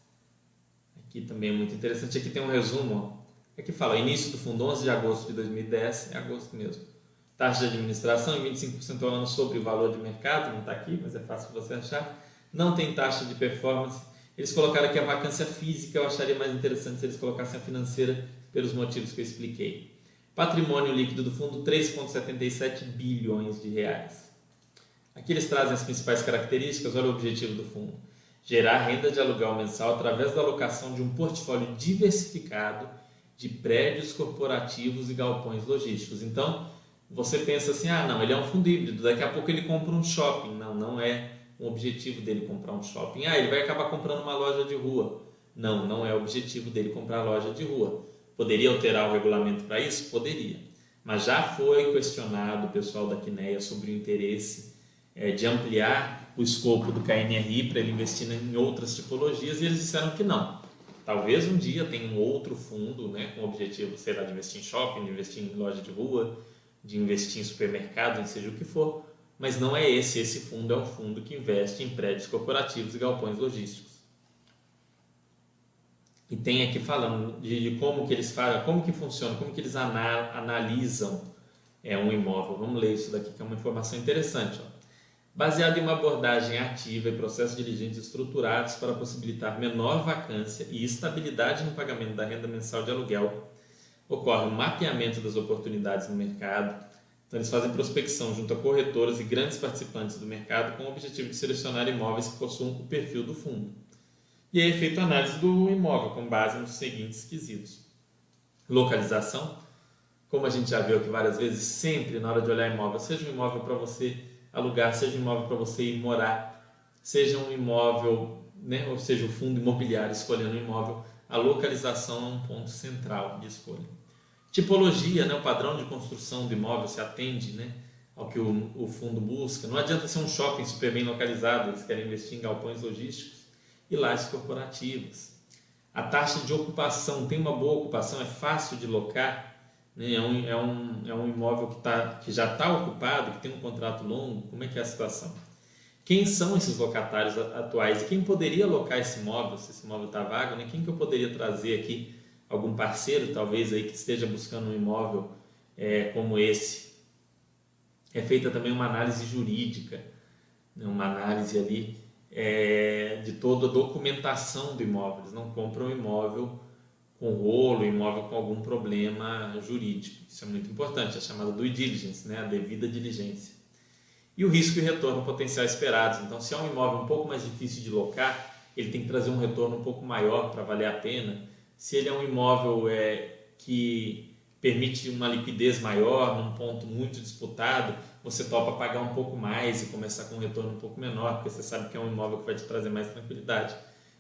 Aqui também é muito interessante, aqui tem um resumo, ó. Aqui fala início do fundo onze de agosto de dois mil e dez, é agosto mesmo. Taxa de administração em vinte e cinco por cento ao ano sobre o valor de mercado, não está aqui, mas é fácil você achar. Não tem taxa de performance. Eles colocaram aqui a vacância física, eu acharia mais interessante se eles colocassem a financeira, pelos motivos que eu expliquei. Patrimônio líquido do fundo, três vírgula setenta e sete bilhões de reais. Aqui eles trazem as principais características, olha o objetivo do fundo. Gerar renda de aluguel mensal através da alocação de um portfólio diversificado de prédios corporativos e galpões logísticos. Então, você pensa assim, ah não, ele é um fundo híbrido, daqui a pouco ele compra um shopping. Não, não é o objetivo dele comprar um shopping. Ah, ele vai acabar comprando uma loja de rua. Não, não é o objetivo dele comprar loja de rua. Poderia alterar o regulamento para isso? Poderia. Mas já foi questionado o pessoal da Kinea sobre o interesse é, de ampliar o escopo do K N R I para ele investir em outras tipologias, e eles disseram que não. Talvez um dia tenha um outro fundo, né, com o objetivo, sei lá, de investir em shopping, de investir em loja de rua, de investir em supermercado, seja o que for, mas não é esse. Esse fundo é um fundo que investe em prédios corporativos e galpões logísticos. E tem aqui falando de, de como que eles falam, como que funciona, como que eles anal, analisam é, um imóvel. Vamos ler isso daqui, que é uma informação interessante, ó. Baseado em uma abordagem ativa e processos diligentes estruturados para possibilitar menor vacância e estabilidade no pagamento da renda mensal de aluguel, ocorre o mapeamento das oportunidades no mercado. Então eles fazem prospecção junto a corretoras e grandes participantes do mercado com o objetivo de selecionar imóveis que possuam o perfil do fundo. E aí é feita a análise do imóvel com base nos seguintes quesitos. Localização, como a gente já viu aqui várias vezes, sempre na hora de olhar imóvel, seja um imóvel para você alugar, seja um imóvel para você ir morar, seja um imóvel, né, ou seja, o fundo imobiliário escolhendo um imóvel, a localização é um ponto central de escolha. Tipologia, né? O padrão de construção do imóvel se atende, né, ao que o, o fundo busca. Não adianta ser um shopping super bem localizado, eles querem investir em galpões logísticos e lajes corporativas. A taxa de ocupação, tem uma boa ocupação, é fácil de locar, né? é, um, é, um, é um imóvel que, tá, que já está ocupado, que tem um contrato longo. Como é que é a situação? Quem são esses locatários atuais? E quem poderia locar esse imóvel, se esse imóvel está vago, né? Quem que eu poderia trazer aqui? Algum parceiro, talvez, aí que esteja buscando um imóvel é, como esse. É feita também uma análise jurídica, né? Uma análise ali é, de toda a documentação do imóvel. Eles não compram um imóvel com rolo, imóvel com algum problema jurídico. Isso é muito importante, é chamada due diligence, né? A devida diligência. E o risco e o retorno potencial esperados. Então, se é um imóvel um pouco mais difícil de locar, ele tem que trazer um retorno um pouco maior para valer a pena. Se ele é um imóvel é, que permite uma liquidez maior, num ponto muito disputado, você topa pagar um pouco mais e começar com um retorno um pouco menor, porque você sabe que é um imóvel que vai te trazer mais tranquilidade.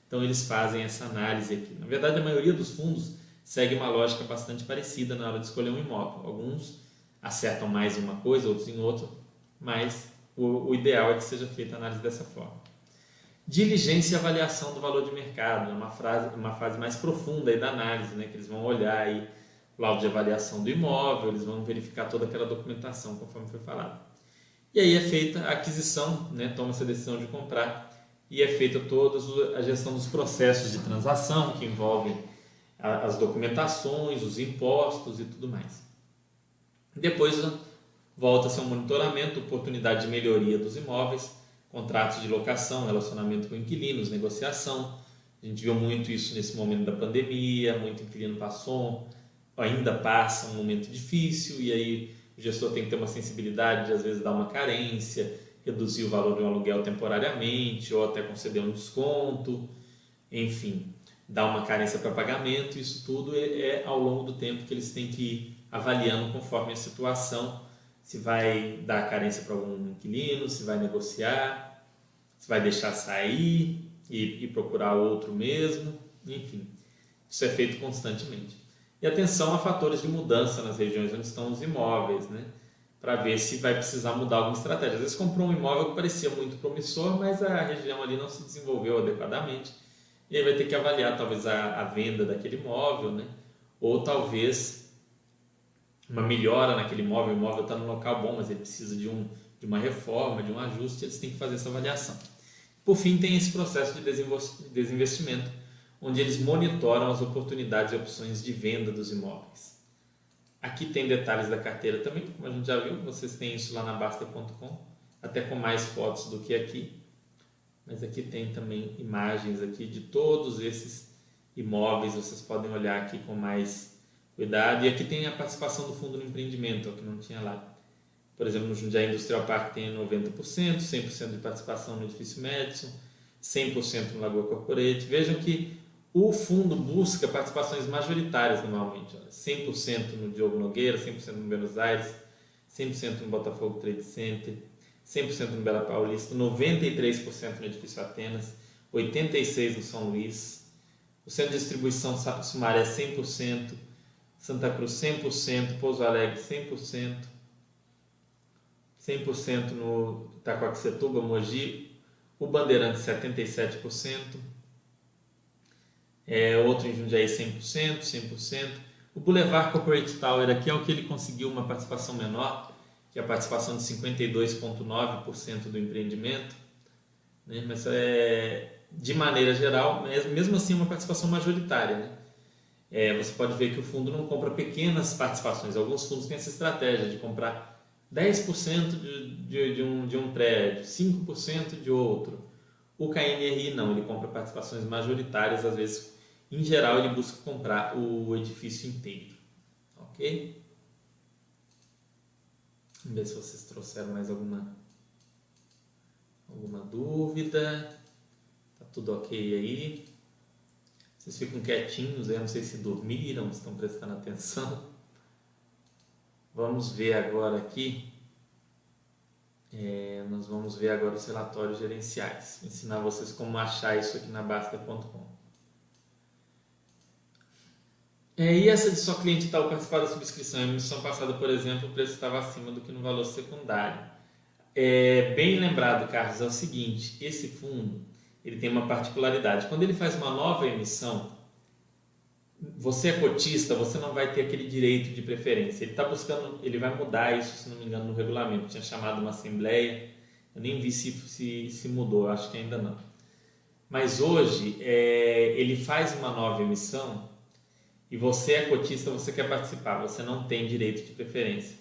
Então eles fazem essa análise aqui. Na verdade, a maioria dos fundos segue uma lógica bastante parecida na hora de escolher um imóvel. Alguns acertam mais em uma coisa, outros em outra, mas o, o ideal é que seja feita a análise dessa forma. Diligência e avaliação do valor de mercado, é uma, frase, uma fase mais profunda aí da análise, né? Que eles vão olhar aí o laudo de avaliação do imóvel, eles vão verificar toda aquela documentação, conforme foi falado. E aí é feita a aquisição, né? Toma-se a decisão de comprar e é feita toda a gestão dos processos de transação, que envolvem as documentações, os impostos e tudo mais. Depois volta-se ao monitoramento, oportunidade de melhoria dos imóveis, contratos de locação, relacionamento com inquilinos, negociação. A gente viu muito isso nesse momento da pandemia, muito inquilino passou, ainda passa um momento difícil, e aí o gestor tem que ter uma sensibilidade de, às vezes, dar uma carência, reduzir o valor de um aluguel temporariamente, ou até conceder um desconto, enfim. dá uma carência para pagamento, isso tudo é, é ao longo do tempo que eles têm que ir avaliando conforme a situação, se vai dar carência para algum inquilino, se vai negociar, se vai deixar sair e, e procurar outro mesmo, enfim, isso é feito constantemente. E atenção a fatores de mudança nas regiões onde estão os imóveis, né? Para ver se vai precisar mudar alguma estratégia. Às vezes comprou um imóvel que parecia muito promissor, mas a região ali não se desenvolveu adequadamente, e aí vai ter que avaliar talvez a, a venda daquele imóvel, né? Ou talvez uma melhora naquele imóvel. O imóvel está num local bom, mas ele precisa de, um, de uma reforma, de um ajuste, eles têm que fazer essa avaliação. Por fim, tem esse processo de desinvestimento, onde eles monitoram as oportunidades e opções de venda dos imóveis. Aqui tem detalhes da carteira também, como a gente já viu, vocês têm isso lá na Bastter ponto com, até com mais fotos do que aqui. Mas aqui tem também imagens aqui de todos esses imóveis, vocês podem olhar aqui com mais cuidado. E aqui tem a participação do fundo no empreendimento, que não tinha lá. Por exemplo, no Jundiaí Industrial Park tem noventa por cento, cem por cento de participação no Edifício Madison, cem por cento no Lagoa Corporate. Vejam que o fundo busca participações majoritárias normalmente, olha, cem por cento no Diogo Nogueira, cem por cento no Buenos Aires, cem por cento no Botafogo Trade Center, cem por cento no Bela Paulista, noventa e três por cento no Edifício Atenas, oitenta e seis por cento no São Luís, o Centro de Distribuição Sumaré cem por cento, Santa Cruz cem por cento, Pouso Alegre cem por cento, cem por cento no Itaquaquecetuba, Mogi, o Bandeirante setenta e sete por cento, É, outro em Jundiaí cem por cento, cem por cento. O Boulevard Corporate Tower aqui é o que ele conseguiu uma participação menor, que é a participação de cinquenta e dois vírgula nove por cento do empreendimento, né? Mas é, de maneira geral, mesmo assim uma participação majoritária, né? É, você pode ver que o fundo não compra pequenas participações. Alguns fundos têm essa estratégia de comprar dez por cento de, de, de, um, de um prédio, cinco por cento de outro. O K N R I não, ele compra participações majoritárias, às vezes. Em geral, ele busca comprar o edifício inteiro, ok? Vamos ver se vocês trouxeram mais alguma, alguma dúvida. Tá tudo ok aí? Vocês ficam quietinhos, eu não sei se dormiram, se estão prestando atenção. Vamos ver agora aqui. É, nós vamos ver agora os relatórios gerenciais. Vou ensinar vocês como achar isso aqui na Bastter ponto com. É, e essa de só cliente tal participar da subscrição, em emissão passada, por exemplo, o preço estava acima do que no valor secundário. É, bem lembrado, Carlos, é o seguinte, esse fundo ele tem uma particularidade. Quando ele faz uma nova emissão, você é cotista, você não vai ter aquele direito de preferência. Ele está buscando, ele vai mudar isso, se não me engano, no regulamento. Tinha chamado uma assembleia, eu nem vi se, se, se mudou, acho que ainda não. Mas hoje, é, ele faz uma nova emissão, e você é cotista, você quer participar, você não tem direito de preferência.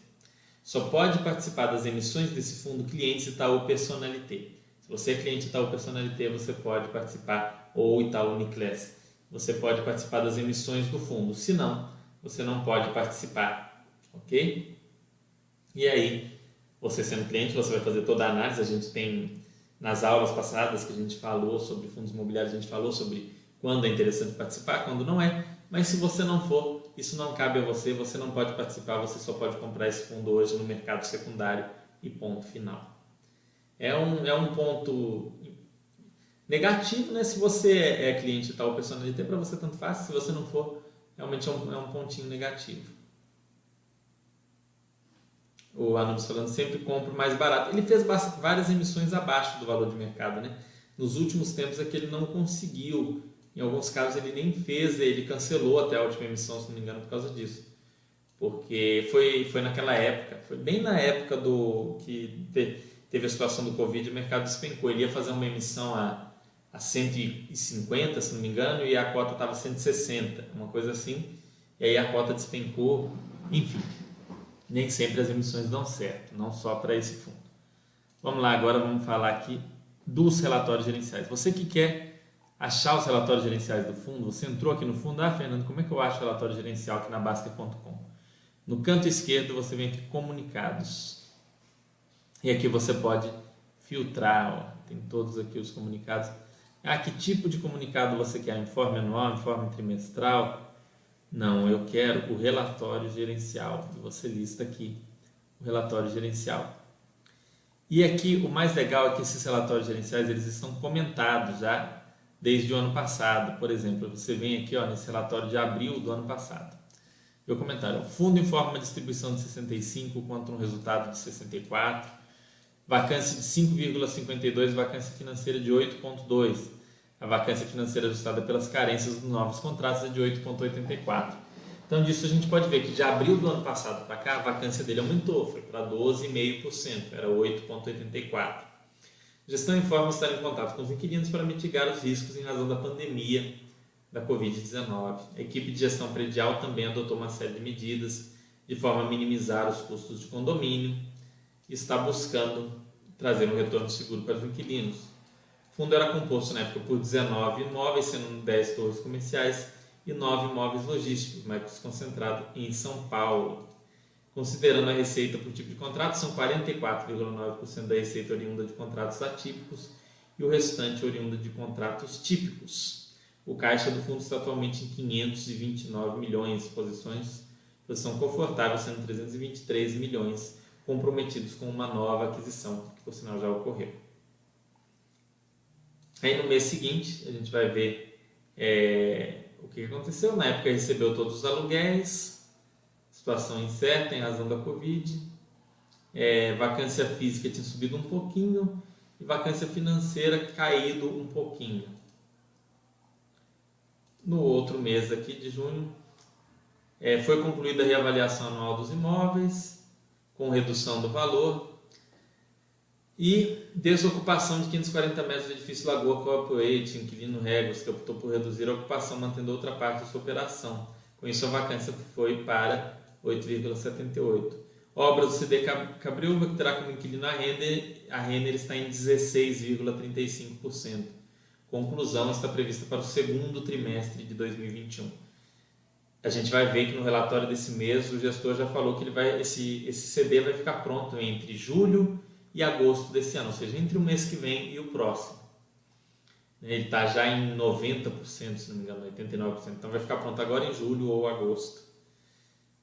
Só pode participar das emissões desse fundo clientes Itaú Personalité. Se você é cliente Itaú Personalité, você pode participar, ou Itaú Uniclass, você pode participar das emissões do fundo. Se não, você não pode participar, ok? E aí, você sendo cliente, você vai fazer toda a análise. A gente tem, nas aulas passadas que a gente falou sobre fundos imobiliários, a gente falou sobre quando é interessante participar, quando não é. Mas se você não for, isso não cabe a você, você não pode participar, você só pode comprar esse fundo hoje no mercado secundário e ponto final. É um, é um ponto negativo, né? Se você é cliente tal tá, personalité, para você tanto faz, se você não for, realmente é um, é um pontinho negativo. O Anubis falando, sempre compro mais barato. Ele fez várias emissões abaixo do valor de mercado, né? Nos últimos tempos é que ele não conseguiu. Em alguns casos ele nem fez, ele cancelou até a última emissão, se não me engano, por causa disso. Porque foi, foi naquela época, foi bem na época do que te, teve a situação do Covid, o mercado despencou. Ele ia fazer uma emissão a, a cento e cinquenta, se não me engano, e a cota estava cento e sessenta, uma coisa assim. E aí a cota despencou, enfim. Nem sempre as emissões dão certo, não só para esse fundo. Vamos lá, agora vamos falar aqui dos relatórios gerenciais. Você que quer achar os relatórios gerenciais do fundo, você entrou aqui no fundo, ah, Fernando, como é que eu acho o relatório gerencial aqui na Bastter ponto com? No canto esquerdo você vem aqui comunicados, e aqui você pode filtrar, ó, tem todos aqui os comunicados. Ah, que tipo de comunicado você quer? Informe anual, informe trimestral? Não, eu quero o relatório gerencial. E você lista aqui o relatório gerencial. E aqui o mais legal é que esses relatórios gerenciais eles estão comentados já desde o ano passado. Por exemplo, você vem aqui ó, nesse relatório de abril do ano passado. Meu comentário, o fundo informa uma distribuição de sessenta e cinco contra um resultado de sessenta e quatro, vacância de cinco vírgula cinquenta e dois, vacância financeira de oito vírgula dois. A vacância financeira ajustada pelas carências dos novos contratos é de oito vírgula oitenta e quatro. Então, disso a gente pode ver que de abril do ano passado para cá, a vacância dele aumentou, foi para doze vírgula cinco por cento, era oito vírgula oitenta e quatro por cento. Gestão informa estar em contato com os inquilinos para mitigar os riscos em razão da pandemia da covid dezenove. A equipe de gestão predial também adotou uma série de medidas de forma a minimizar os custos de condomínio e está buscando trazer um retorno seguro para os inquilinos. O fundo era composto na época por dezenove imóveis, sendo dez torres comerciais e nove imóveis logísticos, mas concentrado em São Paulo. Considerando a receita por tipo de contrato, são quarenta e quatro vírgula nove por cento da receita oriunda de contratos atípicos e o restante oriunda de contratos típicos. O caixa do fundo está atualmente em quinhentos e vinte e nove milhões de posições, posição confortável, sendo trezentos e vinte e três milhões comprometidos com uma nova aquisição, que por sinal já ocorreu. Aí no mês seguinte a gente vai ver é, o que aconteceu. Na época recebeu todos os aluguéis, situação incerta em razão da Covid, é, vacância física tinha subido um pouquinho e vacância financeira caído um pouquinho. No outro mês aqui de junho é, foi concluída a reavaliação anual dos imóveis com redução do valor. E desocupação de quinhentos e quarenta metros do edifício Lagoa Corporate, inquilino Regos, que optou por reduzir a ocupação, mantendo outra parte da sua operação. Com isso, a vacância foi para oito vírgula setenta e oito por cento. Obra do C D Cabriúva, que terá como inquilino a Renner, a Renner está em dezesseis vírgula trinta e cinco por cento. Conclusão está prevista para o segundo trimestre de dois mil e vinte e um. A gente vai ver que no relatório desse mês, o gestor já falou que ele vai, esse, esse C D vai ficar pronto entre julho e agosto desse ano, ou seja, entre o mês que vem e o próximo. Ele está já em noventa por cento, se não me engano, oitenta e nove por cento, então vai ficar pronto agora em julho ou agosto.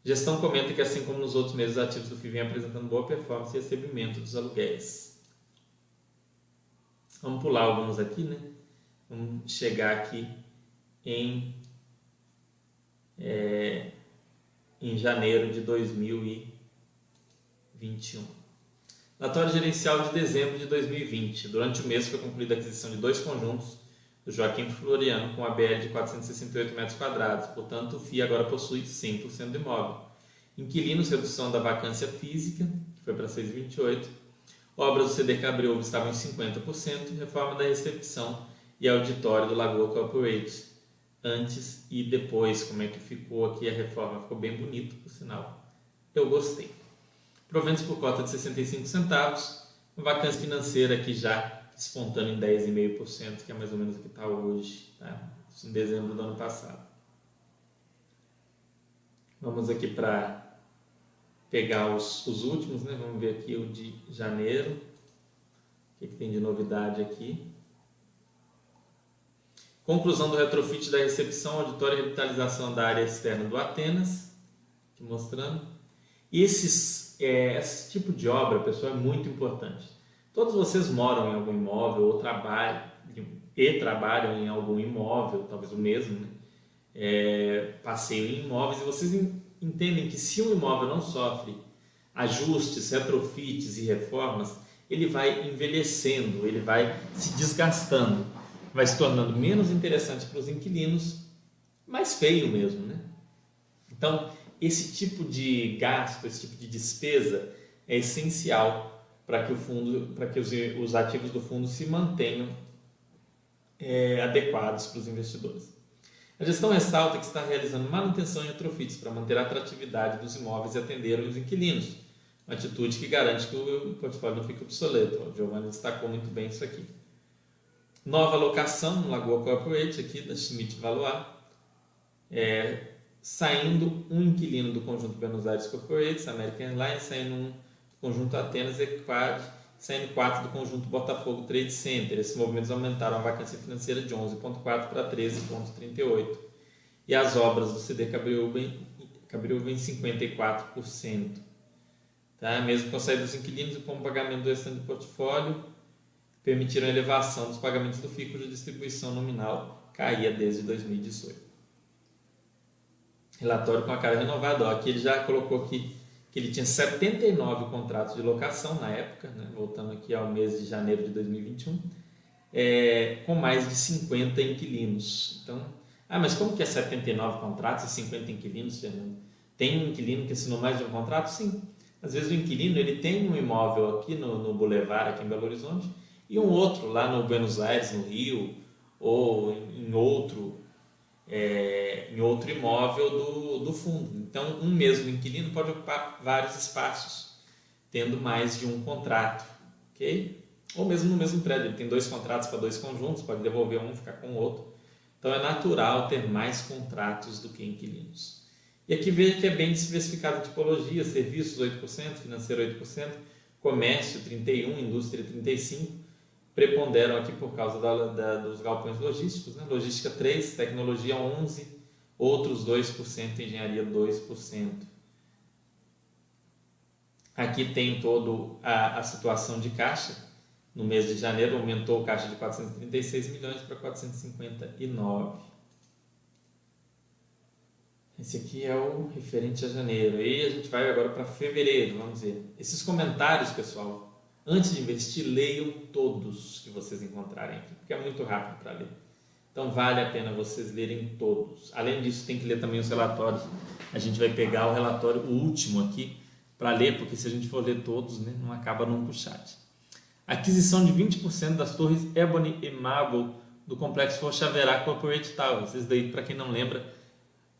Gestão comenta que, assim como nos outros meses, os ativos do F I I vem apresentando boa performance e recebimento dos aluguéis. Vamos pular alguns aqui, né? Vamos chegar aqui em, é, em janeiro de dois mil e vinte e um. Relatório gerencial de dezembro de dois mil e vinte. Durante o mês foi concluída a aquisição de dois conjuntos do Joaquim Floriano com a B L de quatrocentos e sessenta e oito metros quadrados. Portanto, o F I I agora possui cem por cento do imóvel. Inquilinos, redução da vacância física, que foi para seis vírgula vinte e oito por cento. Obras do C D Cabriúva estavam em cinquenta por cento. Reforma da recepção e auditório do Lagoa Corporate. Antes e depois, como é que ficou aqui a reforma? Ficou bem bonito, por sinal. Eu gostei. Proventos por cota de sessenta e cinco centavos, vacância financeira aqui já despontando em dez vírgula cinco por cento, que é mais ou menos o que está hoje, tá? Isso em dezembro do ano passado. Vamos aqui para pegar os, os últimos, né? Vamos ver aqui o de janeiro, o que, que tem de novidade aqui. Conclusão do retrofit da recepção, auditório e revitalização da área externa do Atenas, aqui mostrando. Esses Esse tipo de obra, pessoal, é muito importante. Todos vocês moram em algum imóvel ou trabalham e trabalham em algum imóvel, talvez o mesmo, né? É, passeio em imóveis, e vocês entendem que se um imóvel não sofre ajustes, retrofits e reformas, ele vai envelhecendo, ele vai se desgastando, vai se tornando menos interessante para os inquilinos, mais feio mesmo, né? Então, esse tipo de gasto, esse tipo de despesa é essencial para que o fundo, para que os, os ativos do fundo se mantenham é, adequados para os investidores. A gestão ressalta que está realizando manutenção e retrofits para manter a atratividade dos imóveis e atender os inquilinos, uma atitude que garante que o portfólio não fique obsoleto. O Giovanni destacou muito bem isso aqui. Nova locação no Lagoa Corporate, aqui da Schmidt Valois. É, saindo um inquilino do conjunto Buenos Aires Corporate, American Airlines, saindo um do conjunto Atenas, Equad, C M quatro do conjunto Botafogo Trade Center. Esses movimentos aumentaram a vacância financeira de onze vírgula quatro para treze vírgula trinta e oito. E as obras do C D Cabriúva em, Cabriúva em cinquenta e quatro por cento. Tá? Mesmo com a saída dos inquilinos e com o pagamento do restante do portfólio, permitiram a elevação dos pagamentos do F I I, cuja distribuição nominal caía desde dois mil e dezoito. Relatório com a cara renovada. Ó, aqui ele já colocou aqui que ele tinha setenta e nove contratos de locação na época, né? Voltando aqui ao mês de janeiro de dois mil e vinte e um, é, com mais de cinquenta inquilinos. Então, ah, mas como que é setenta e nove contratos e cinquenta inquilinos, Fernando? Tem um inquilino que assinou mais de um contrato? Sim. Às vezes o inquilino ele tem um imóvel aqui no, no Boulevard, aqui em Belo Horizonte, e um outro lá no Buenos Aires, no Rio, ou em outro, é, em outro imóvel do, do fundo. Então, um mesmo inquilino pode ocupar vários espaços, tendo mais de um contrato, ok? Ou mesmo no mesmo prédio, ele tem dois contratos para dois conjuntos, pode devolver um e ficar com o outro. Então, é natural ter mais contratos do que inquilinos. E aqui veja que é bem diversificado: tipologia, serviços oito por cento, financeiro oito por cento, comércio trinta e um por cento, indústria trinta e cinco por cento. Preponderam aqui por causa da, da, dos galpões logísticos, né? Logística três por cento, tecnologia onze por cento, outros dois por cento, engenharia dois por cento. Aqui tem toda a, a situação de caixa. No mês de janeiro aumentou o caixa de quatrocentos e trinta e seis milhões para quatrocentos e cinquenta e nove. Esse aqui é o referente a janeiro. E a gente vai agora para fevereiro, vamos ver. Esses comentários, pessoal, antes de investir, leiam todos que vocês encontrarem aqui, porque é muito rápido para ler. Então, vale a pena vocês lerem todos. Além disso, tem que ler também os relatórios. A gente vai pegar o relatório, o último aqui, para ler, porque se a gente for ler todos, né, não acaba não pro chat. Aquisição de vinte por cento das torres Ebony e Marble do complexo Rochaverá Corporate Tower. Vocês daí, para quem não lembra,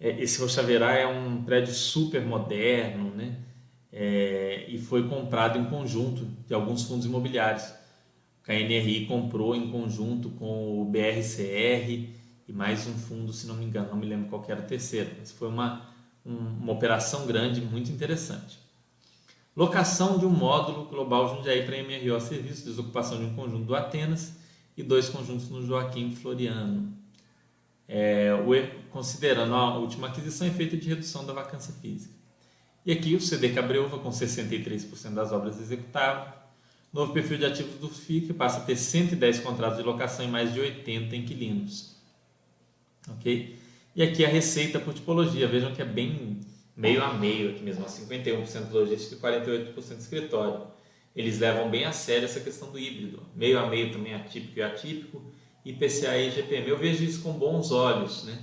esse Rochaverá é um prédio super moderno, né? É, e foi comprado em conjunto de alguns fundos imobiliários. O K N R I comprou em conjunto com o B R C R e mais um fundo, se não me engano, não me lembro qual que era o terceiro, mas foi uma, um, uma operação grande, muito interessante. Locação de um módulo Global Jundiaí para M R O Serviços, desocupação de um conjunto do Atenas e dois conjuntos no Joaquim Floriano. É, o, considerando a última aquisição, efeito de redução da vacância física. E aqui o C D Cabriúva com sessenta e três por cento das obras executáveis. Novo perfil de ativos do F I I C passa a ter cento e dez contratos de locação e mais de oitenta inquilinos. Ok? E aqui a receita por tipologia. Vejam que é bem meio a meio aqui mesmo. cinquenta e um por cento logística e quarenta e oito por cento escritório. Eles levam bem a sério essa questão do híbrido. Meio a meio também atípico e atípico. I P C A e I G P-M. Eu vejo isso com bons olhos, né?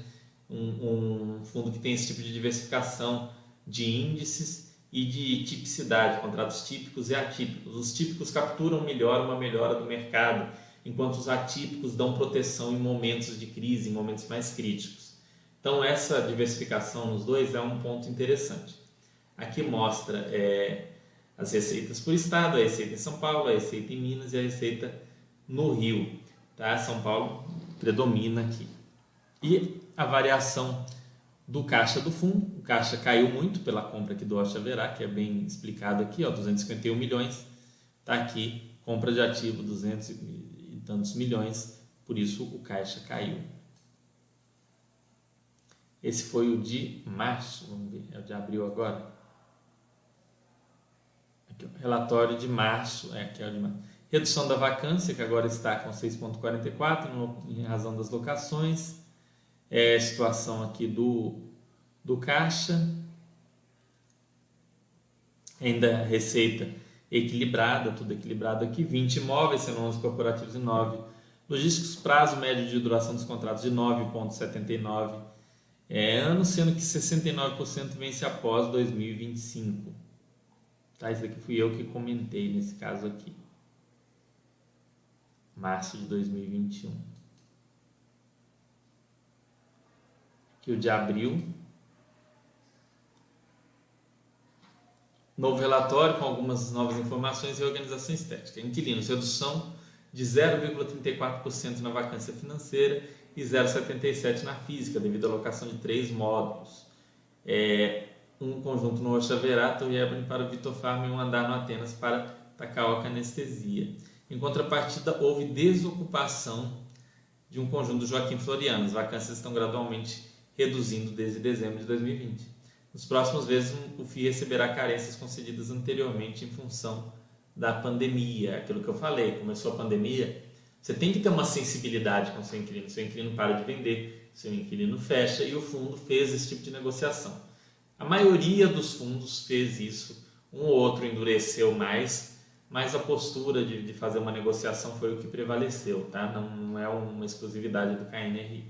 Um, um fundo que tem esse tipo de diversificação de índices e de tipicidade, contratos típicos e atípicos. Os típicos capturam melhor uma melhora do mercado, enquanto os atípicos dão proteção em momentos de crise, em momentos mais críticos. Então, essa diversificação nos dois é um ponto interessante. Aqui mostra é, as receitas por estado, a receita em São Paulo, a receita em Minas e a receita no Rio. Tá? São Paulo predomina aqui. E a variação do caixa do fundo. O caixa caiu muito pela compra aqui do Rochaverá, que é bem explicado aqui, ó, duzentos e cinquenta e um milhões, está aqui, compra de ativo, duzentos e tantos milhões, por isso o caixa caiu. Esse foi o de março, vamos ver, é o de abril agora. Aqui, ó, relatório de março, é, aqui é o de março. Redução da vacância, que agora está com seis vírgula quarenta e quatro em razão das locações. É a situação aqui do, do caixa, ainda receita equilibrada, tudo equilibrado aqui, vinte imóveis, sendo onze corporativos e nove logísticos, prazo médio de duração dos contratos de nove vírgula setenta e nove é, anos, sendo que sessenta e nove por cento vence após dois mil e vinte e cinco. Tá, isso aqui fui eu que comentei nesse caso aqui, março de dois mil e vinte e um. Aqui o de abril. Novo relatório com algumas novas informações e organização estética. Inquilinos, redução de zero vírgula trinta e quatro por cento na vacância financeira e zero vírgula setenta e sete por cento na física, devido à locação de três módulos. É, um conjunto no Rochaverá, Torre Ebony para o Vitor Farm e um andar no Atenas para Takao Canestesia. Em contrapartida, houve desocupação de um conjunto do Joaquim Floriano. As vacâncias estão gradualmente reduzindo desde dezembro de dois mil e vinte. Nos próximos meses, o F I I receberá carências concedidas anteriormente em função da pandemia. Aquilo que eu falei, começou a pandemia, você tem que ter uma sensibilidade com o seu inquilino. Seu inquilino para de vender, seu inquilino fecha, e o fundo fez esse tipo de negociação. A maioria dos fundos fez isso. Um ou outro endureceu mais, mas a postura de, de fazer uma negociação foi o que prevaleceu, tá? Não, não é uma exclusividade do K N R I.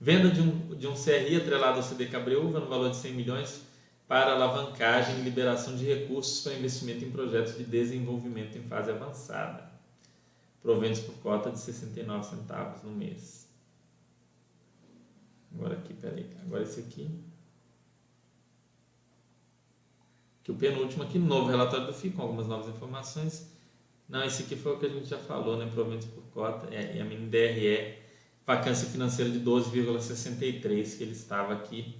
Venda de um, de um C R I atrelado ao C D Cabreúva no valor de cem milhões para alavancagem e liberação de recursos para investimento em projetos de desenvolvimento em fase avançada. Proventos por cota de sessenta e nove centavos no mês. Agora aqui, peraí, agora esse aqui. Que o penúltimo aqui, novo relatório do F I I, com algumas novas informações. Não, esse aqui foi o que a gente já falou, né? Proventos por cota, é, e a mini D R E, vacância financeira de doze vírgula sessenta e três, que ele estava aqui.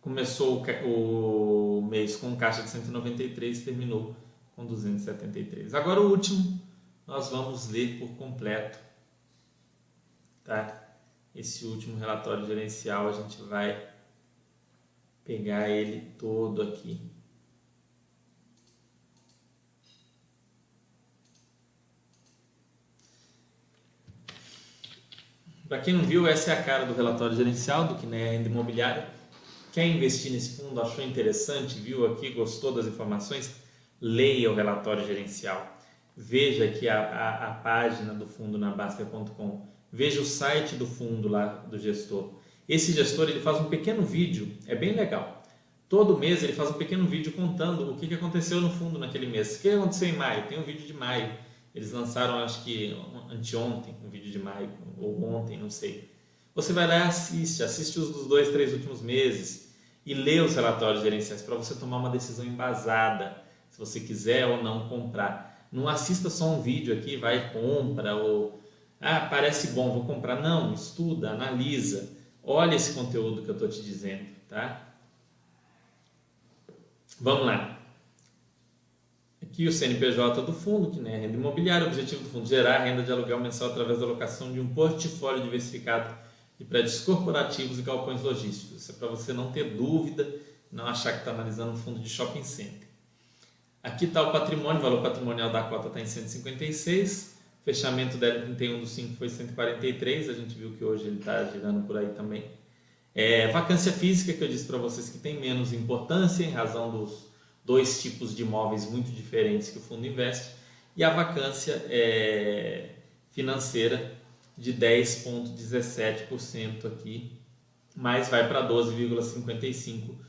Começou o, o mês com caixa de cento e noventa e três, terminou com duzentos e setenta e três. Agora o último, nós vamos ler por completo, tá? Esse último relatório gerencial, a gente vai pegar ele todo aqui. Para quem não viu, essa é a cara do relatório gerencial do Kinea Renda Imobiliária. Quer investir nesse fundo, achou interessante, viu aqui, gostou das informações? Leia o relatório gerencial. Veja aqui a, a, a página do fundo na Bastter ponto com. Veja o site do fundo lá do gestor. Esse gestor, ele faz um pequeno vídeo, é bem legal. Todo mês ele faz um pequeno vídeo contando o que aconteceu no fundo naquele mês. O que aconteceu em maio? Tem um vídeo de maio. Eles lançaram, acho que anteontem, um vídeo de maio, ou ontem, não sei. Você vai lá e assiste, assiste os dos dois, três últimos meses e lê os relatórios gerenciais para você tomar uma decisão embasada, se você quiser ou não comprar. Não assista só um vídeo aqui, vai e compra, ou... ah, parece bom, vou comprar. Não, estuda, analisa. Olha esse conteúdo que eu estou te dizendo, tá? Vamos lá. Aqui o C N P J do fundo, que é a renda imobiliária. O objetivo do fundo: gerar renda de aluguel mensal através da alocação de um portfólio diversificado de prédios corporativos e galpões logísticos. Isso é para você não ter dúvida, não achar que está analisando um fundo de shopping center. Aqui está o patrimônio, o valor patrimonial da cota está em cento e cinquenta e seis. Fechamento da L trinta e um do cinco foi cento e quarenta e três, a gente viu que hoje ele está girando por aí também. É, vacância física, que eu disse para vocês que tem menos importância em razão dos dois tipos de imóveis muito diferentes que o fundo investe. E a vacância é, financeira de dez vírgula dezessete por cento aqui, mas vai para doze vírgula cinquenta e cinco por cento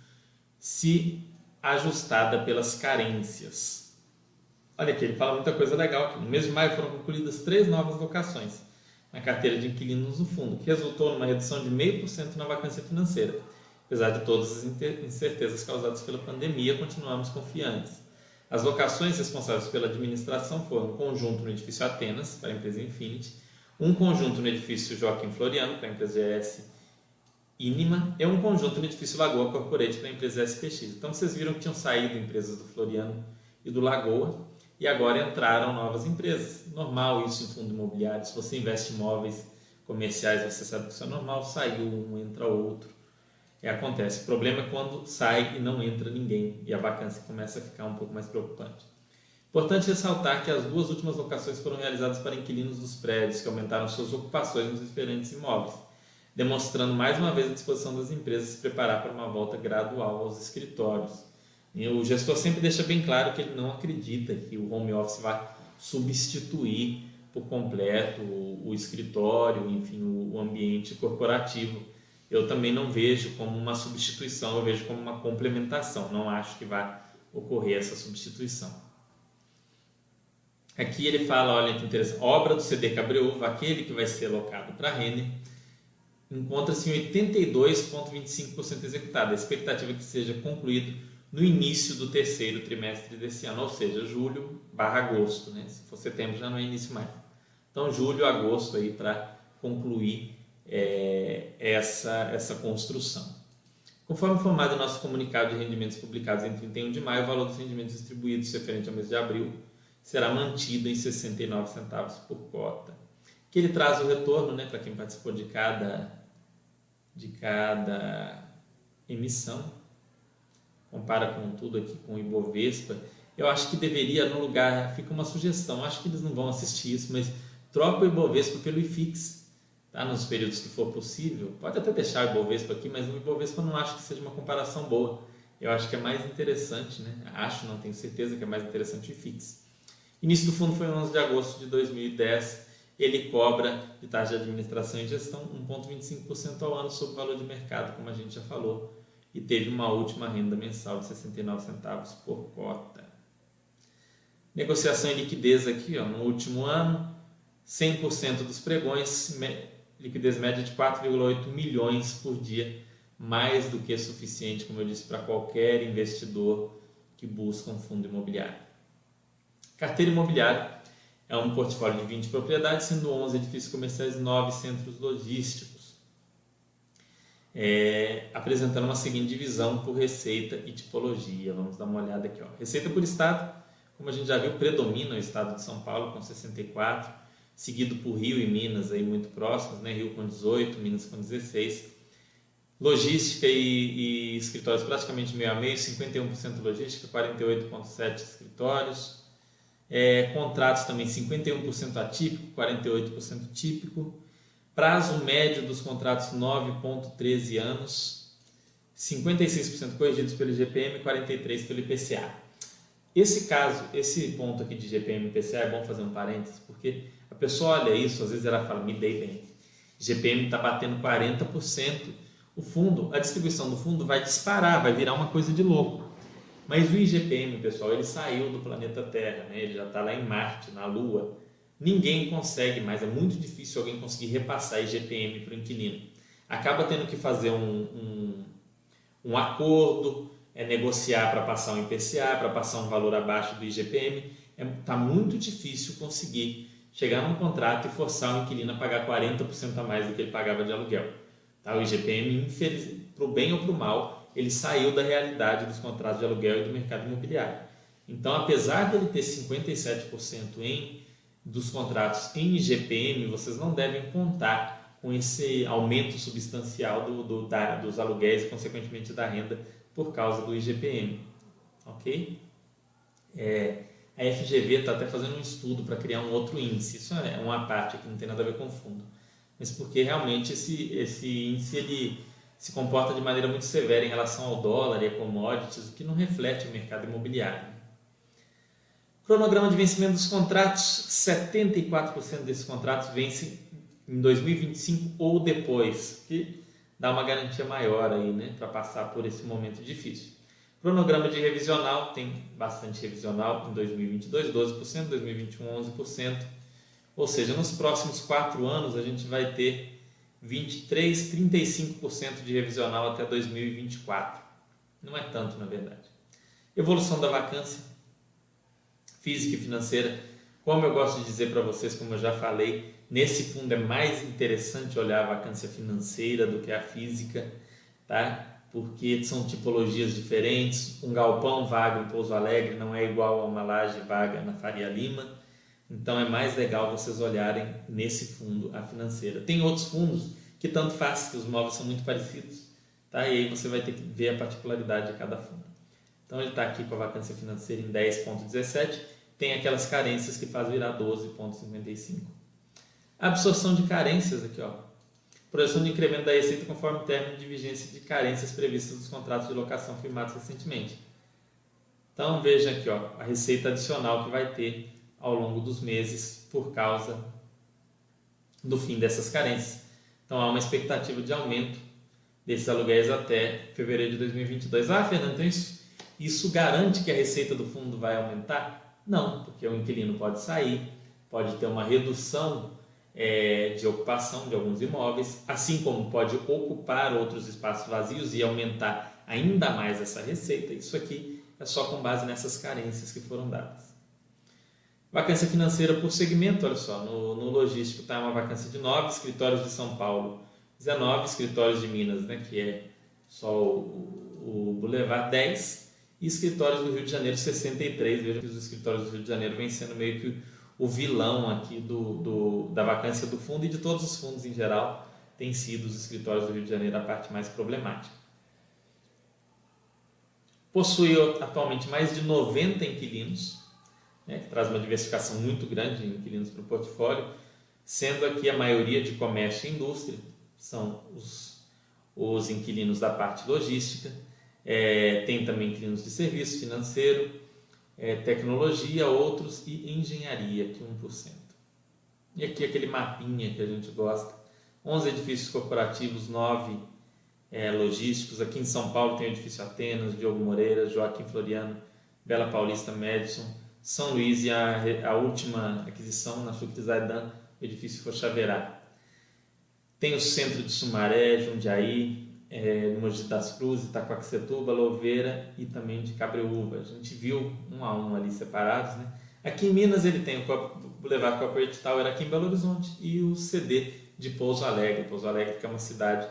se ajustada pelas carências. Olha aqui, ele fala muita coisa legal aqui. No mês de maio foram concluídas três novas locações na carteira de inquilinos do fundo, que resultou numa redução de zero vírgula cinco por cento na vacância financeira. Apesar de todas as incertezas causadas pela pandemia, continuamos confiantes. As locações responsáveis pela administração foram um conjunto no edifício Atenas, para a empresa Infinity, um conjunto no edifício Joaquim Floriano, para a empresa G S Inima, e um conjunto no edifício Lagoa Corporate, para a empresa S P X. Então vocês viram que tinham saído empresas do Floriano e do Lagoa, e agora entraram novas empresas. Normal isso em fundo imobiliário. Se você investe em imóveis comerciais, você sabe que isso é normal. Saiu um, entra outro. E acontece. O problema é quando sai e não entra ninguém. E a vacância começa a ficar um pouco mais preocupante. Importante ressaltar que as duas últimas locações foram realizadas para inquilinos dos prédios, que aumentaram suas ocupações nos diferentes imóveis, demonstrando mais uma vez a disposição das empresas se preparar para uma volta gradual aos escritórios. O gestor sempre deixa bem claro que ele não acredita que o home office vai substituir por completo o escritório, enfim, o ambiente corporativo. Eu também não vejo como uma substituição, eu vejo como uma complementação. Não acho que vai ocorrer essa substituição. Aqui ele fala, olha que interessante, obra do C D Cabreúva, aquele que vai ser alocado para a Renner, encontra-se em oitenta e dois vírgula vinte e cinco por cento executada. A expectativa é que seja concluído no início do terceiro trimestre desse ano, ou seja, julho barra agosto, né? Se for setembro já não é início mais. Então julho, agosto aí para concluir é, essa, essa construção. Conforme informado em nosso comunicado de rendimentos publicados em trinta e um de maio, o valor dos rendimentos distribuídos referente ao mês de abril será mantido em sessenta e nove centavos por cota, que ele traz o retorno, né, para quem participou de cada, de cada emissão. Compara com tudo aqui com o Ibovespa. Eu acho que deveria, no lugar, fica uma sugestão, acho que eles não vão assistir isso, mas troca o Ibovespa pelo I F I X, tá? Nos períodos que for possível. Pode até deixar o Ibovespa aqui, mas o Ibovespa eu não acho que seja uma comparação boa. Eu acho que é mais interessante, né? Acho, não tenho certeza, que é mais interessante o I F I X. Início do fundo foi onze de agosto de dois mil e dez. Ele cobra de taxa de administração e gestão um vírgula vinte e cinco por cento ao ano sobre o valor de mercado, como a gente já falou, e teve uma última renda mensal de sessenta e nove centavos por cota. Negociação e liquidez aqui, ó, no último ano, cem por cento dos pregões, liquidez média de quatro vírgula oito milhões por dia, mais do que é suficiente, como eu disse, para qualquer investidor que busca um fundo imobiliário. Carteira imobiliária é um portfólio de vinte propriedades, sendo onze edifícios comerciais e nove centros logísticos, é, apresentando uma seguinte divisão por receita e tipologia. Vamos dar uma olhada aqui, ó. Receita por estado, como a gente já viu, predomina o estado de São Paulo com sessenta e quatro, seguido por Rio e Minas, aí muito próximos, né? Rio com dezoito, Minas com dezesseis. Logística e, e escritórios praticamente meio a meio, cinquenta e um por cento logística, quarenta e oito vírgula sete por cento escritórios. É, contratos também cinquenta e um por cento atípico, quarenta e oito por cento típico. Prazo médio dos contratos nove vírgula treze anos, cinquenta e seis por cento corrigidos pelo I G P-M, quarenta e três por cento pelo I P C A. Esse caso, esse ponto aqui de I G P-M e I P C A, é bom fazer um parênteses, porque a pessoa olha isso, às vezes ela fala, me dei bem, I G P-M está batendo quarenta por cento, o fundo, a distribuição do fundo vai disparar, vai virar uma coisa de louco. Mas o I G P-M, pessoal, ele saiu do planeta Terra, né? Ele já está lá em Marte, na Lua. Ninguém consegue mais, é muito difícil alguém conseguir repassar I G P-M para o inquilino. Acaba tendo que fazer um, um, um acordo, é negociar para passar um I P C A, para passar um valor abaixo do I G P-M. Está é, muito difícil conseguir chegar num contrato e forçar o inquilino a pagar quarenta por cento a mais do que ele pagava de aluguel. Tá? O I G P-M, para o bem ou para o mal, ele saiu da realidade dos contratos de aluguel e do mercado imobiliário. Então, apesar dele ter cinquenta e sete por cento em, dos contratos em I G P-M, vocês não devem contar com esse aumento substancial do, do, da, dos aluguéis e, consequentemente, da renda por causa do I G P-M. Ok? É, a F G V está até fazendo um estudo para criar um outro índice. Isso é uma parte que não tem nada a ver com o fundo. Mas porque, realmente, esse, esse índice, ele se comporta de maneira muito severa em relação ao dólar e a commodities, o que não reflete o mercado imobiliário. Cronograma de vencimento dos contratos, setenta e quatro por cento desses contratos vencem em dois mil e vinte e cinco ou depois, que dá uma garantia maior aí, né, para passar por esse momento difícil. Cronograma de revisional, tem bastante revisional em dois mil e vinte e dois, doze por cento, dois mil e vinte e um, onze por cento, ou seja, nos próximos quatro anos a gente vai ter vinte e três, trinta e cinco por cento de revisional até dois mil e vinte e quatro. Não é tanto, na verdade. Evolução da vacância física e financeira. Como eu gosto de dizer para vocês, como eu já falei, nesse fundo é mais interessante olhar a vacância financeira do que a física, tá? Porque são tipologias diferentes. Um galpão vaga em Pouso Alegre não é igual a uma laje vaga na Faria Lima. Então, é mais legal vocês olharem nesse fundo a financeira. Tem outros fundos que tanto faz, que os móveis são muito parecidos, tá? E aí você vai ter que ver a particularidade de cada fundo. Então, ele está aqui com a vacância financeira em dez vírgula dezessete. Tem aquelas carências que faz virar doze vírgula cinquenta e cinco. Absorção de carências aqui, ó. Projeção de incremento da receita conforme o término de vigência de carências previstas nos contratos de locação firmados recentemente. Então, veja aqui, ó, a receita adicional que vai ter ao longo dos meses por causa do fim dessas carências. Então, há uma expectativa de aumento desses aluguéis até fevereiro de dois mil e vinte e dois. Ah, Fernando, então isso, isso garante que a receita do fundo vai aumentar? Não, porque o inquilino pode sair, pode ter uma redução é, de ocupação de alguns imóveis, assim como pode ocupar outros espaços vazios e aumentar ainda mais essa receita. Isso aqui é só com base nessas carências que foram dadas. Vacância financeira por segmento, olha só, no, no logístico está uma vacância de nove, escritórios de São Paulo dezenove, escritórios de Minas, né, que é só o, o Boulevard dez, e escritórios do Rio de Janeiro sessenta e três. Veja que os escritórios do Rio de Janeiro vêm sendo meio que o vilão aqui do, do, da vacância do fundo, e de todos os fundos em geral tem sido os escritórios do Rio de Janeiro a parte mais problemática. Possui atualmente mais de noventa inquilinos, né, que traz uma diversificação muito grande de inquilinos para o portfólio, sendo aqui a maioria de comércio e indústria, são os, os inquilinos da parte logística, é, tem também inquilinos de serviço financeiro, é, tecnologia, outros e engenharia, aqui um por cento. E aqui aquele mapinha que a gente gosta, onze edifícios corporativos, nove é, logísticos. Aqui em São Paulo tem o Edifício Atenas, Diogo Moreira, Joaquim Floriano, Bela Paulista, Madison, São Luís e a, a última aquisição na Chucrizaidan, o edifício Rochaverá. Tem o centro de Sumaré, Jundiaí, é, Mogi das Cruzes, Itaquaquecetuba, Louveira e também de Cabreúva. A gente viu um a um ali separados, né? Aqui em Minas ele tem o Boulevard Corporate Tower aqui em Belo Horizonte e o C D de Pouso Alegre. Pouso Alegre que é uma cidade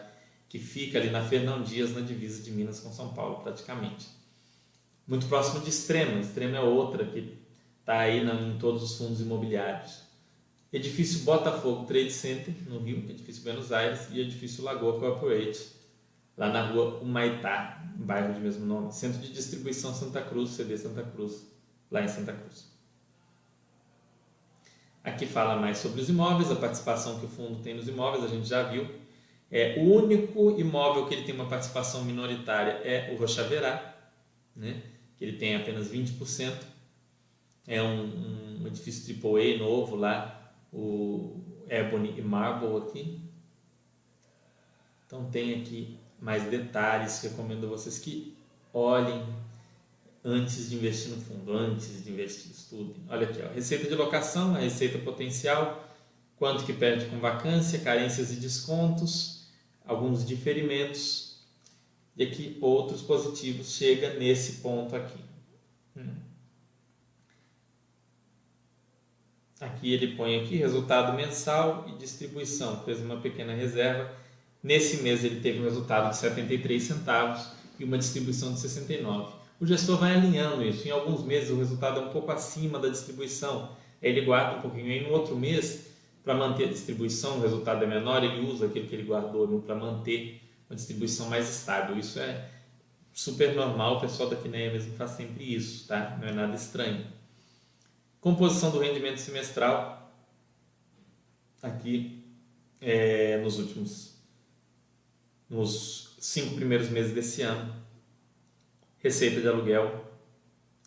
que fica ali na Fernão Dias, na divisa de Minas com São Paulo praticamente. Muito próximo de Extrema. Extrema é outra que está aí em todos os fundos imobiliários. Edifício Botafogo Trade Center, no Rio, edifício Buenos Aires, e edifício Lagoa Corporate, lá na rua Humaitá, bairro de mesmo nome. Centro de distribuição Santa Cruz, C D Santa Cruz, lá em Santa Cruz. Aqui fala mais sobre os imóveis, a participação que o fundo tem nos imóveis, a gente já viu. É, o único imóvel que ele tem uma participação minoritária é o Rochaverá, né? Que ele tem apenas vinte por cento. É um, um edifício triplo A novo lá, o Ebony e Marble aqui. Então tem aqui mais detalhes, recomendo a vocês que olhem antes de investir no fundo, antes de investir, estudem. Olha aqui, ó, receita de locação, a receita potencial, quanto que perde com vacância, carências e descontos, alguns diferimentos. E aqui outros positivos, chega nesse ponto aqui. Hum. Aqui ele põe aqui resultado mensal e distribuição. Fez uma pequena reserva. Nesse mês ele teve um resultado de setenta e três centavos e uma distribuição de sessenta e nove. O gestor vai alinhando isso. Em alguns meses o resultado é um pouco acima da distribuição. Aí ele guarda um pouquinho. Em outro mês, para manter a distribuição, o resultado é menor, ele usa aquele que ele guardou para manter uma distribuição mais estável. Isso é super normal, o pessoal da Kinea mesmo faz sempre isso, tá? Não é nada estranho. Composição do rendimento semestral, aqui é, nos últimos, nos cinco primeiros meses desse ano, receita de aluguel,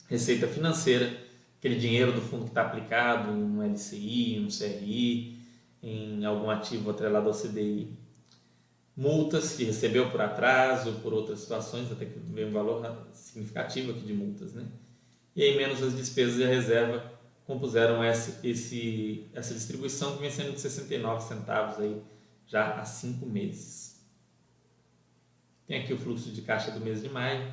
receita financeira, aquele dinheiro do fundo que está aplicado em um L C I, em um C R I, em algum ativo atrelado ao C D I, multas que recebeu por atraso, por outras situações, até que veio um valor significativo aqui de multas, né? E aí menos as despesas e a reserva compuseram essa, esse, essa distribuição que vem sendo de sessenta e nove centavos aí já há cinco meses. Tem aqui o fluxo de caixa do mês de maio.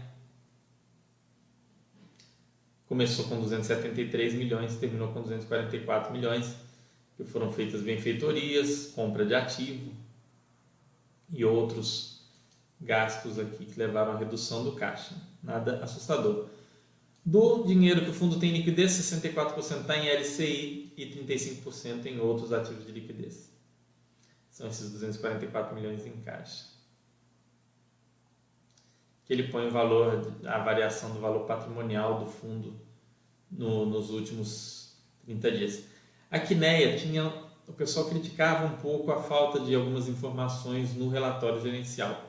Começou com duzentos e setenta e três milhões, terminou com duzentos e quarenta e quatro milhões, que foram feitas benfeitorias, compra de ativo e outros gastos aqui que levaram à redução do caixa. Nada assustador. Do dinheiro que o fundo tem em liquidez, sessenta e quatro por cento está em L C I e trinta e cinco por cento em outros ativos de liquidez. São esses duzentos e quarenta e quatro milhões em caixa. Que ele põe o valor, a variação do valor patrimonial do fundo no, nos últimos trinta dias. A Kinea tinha... O pessoal criticava um pouco a falta de algumas informações no relatório gerencial.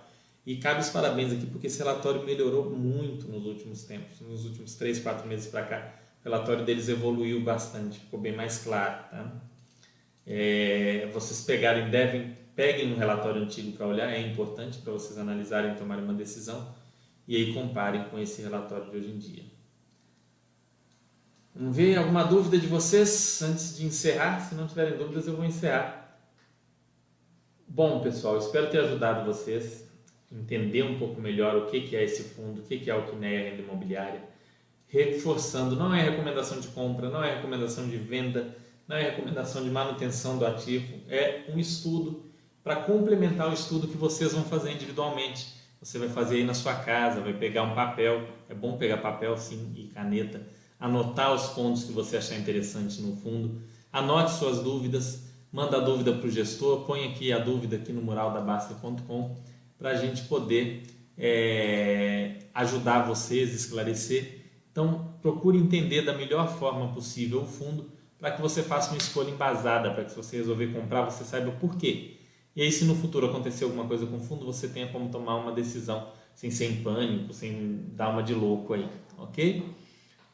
E cabe os parabéns aqui, porque esse relatório melhorou muito nos últimos tempos. Nos últimos três, quatro meses para cá, o relatório deles evoluiu bastante, ficou bem mais claro. Tá? É, vocês pegarem, devem, peguem um relatório antigo para olhar, é importante para vocês analisarem e tomarem uma decisão. E aí comparem com esse relatório de hoje em dia. Vamos ver alguma dúvida de vocês antes de encerrar. Se não tiverem dúvidas, eu vou encerrar. Bom, pessoal, espero ter ajudado vocês a entender um pouco melhor o que é esse fundo, o que é o Kinea Renda Imobiliária. Reforçando, não é recomendação de compra, não é recomendação de venda, não é recomendação de manutenção do ativo. É um estudo para complementar o estudo que vocês vão fazer individualmente. você vai fazer aí na sua casa, vai pegar um papel, é bom pegar papel sim e caneta, anotar os pontos que você achar interessante no fundo, anote suas dúvidas, manda a dúvida para o gestor, põe aqui a dúvida aqui no mural da Bastter ponto com para a gente poder é, ajudar vocês, esclarecer. Então procure entender da melhor forma possível o fundo para que você faça uma escolha embasada, para que se você resolver comprar você saiba o porquê. E aí, se no futuro acontecer alguma coisa com o fundo, você tenha como tomar uma decisão sem ser em pânico, sem dar uma de louco aí, ok?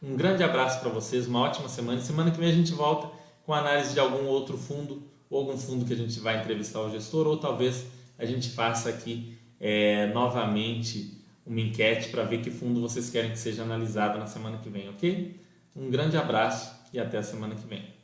Um grande abraço para vocês, uma ótima semana. Semana que vem a gente volta com a análise de algum outro fundo, ou algum fundo que a gente vai entrevistar o gestor, ou talvez a gente faça aqui é, novamente uma enquete para ver que fundo vocês querem que seja analisado na semana que vem, ok? Um grande abraço e até a semana que vem.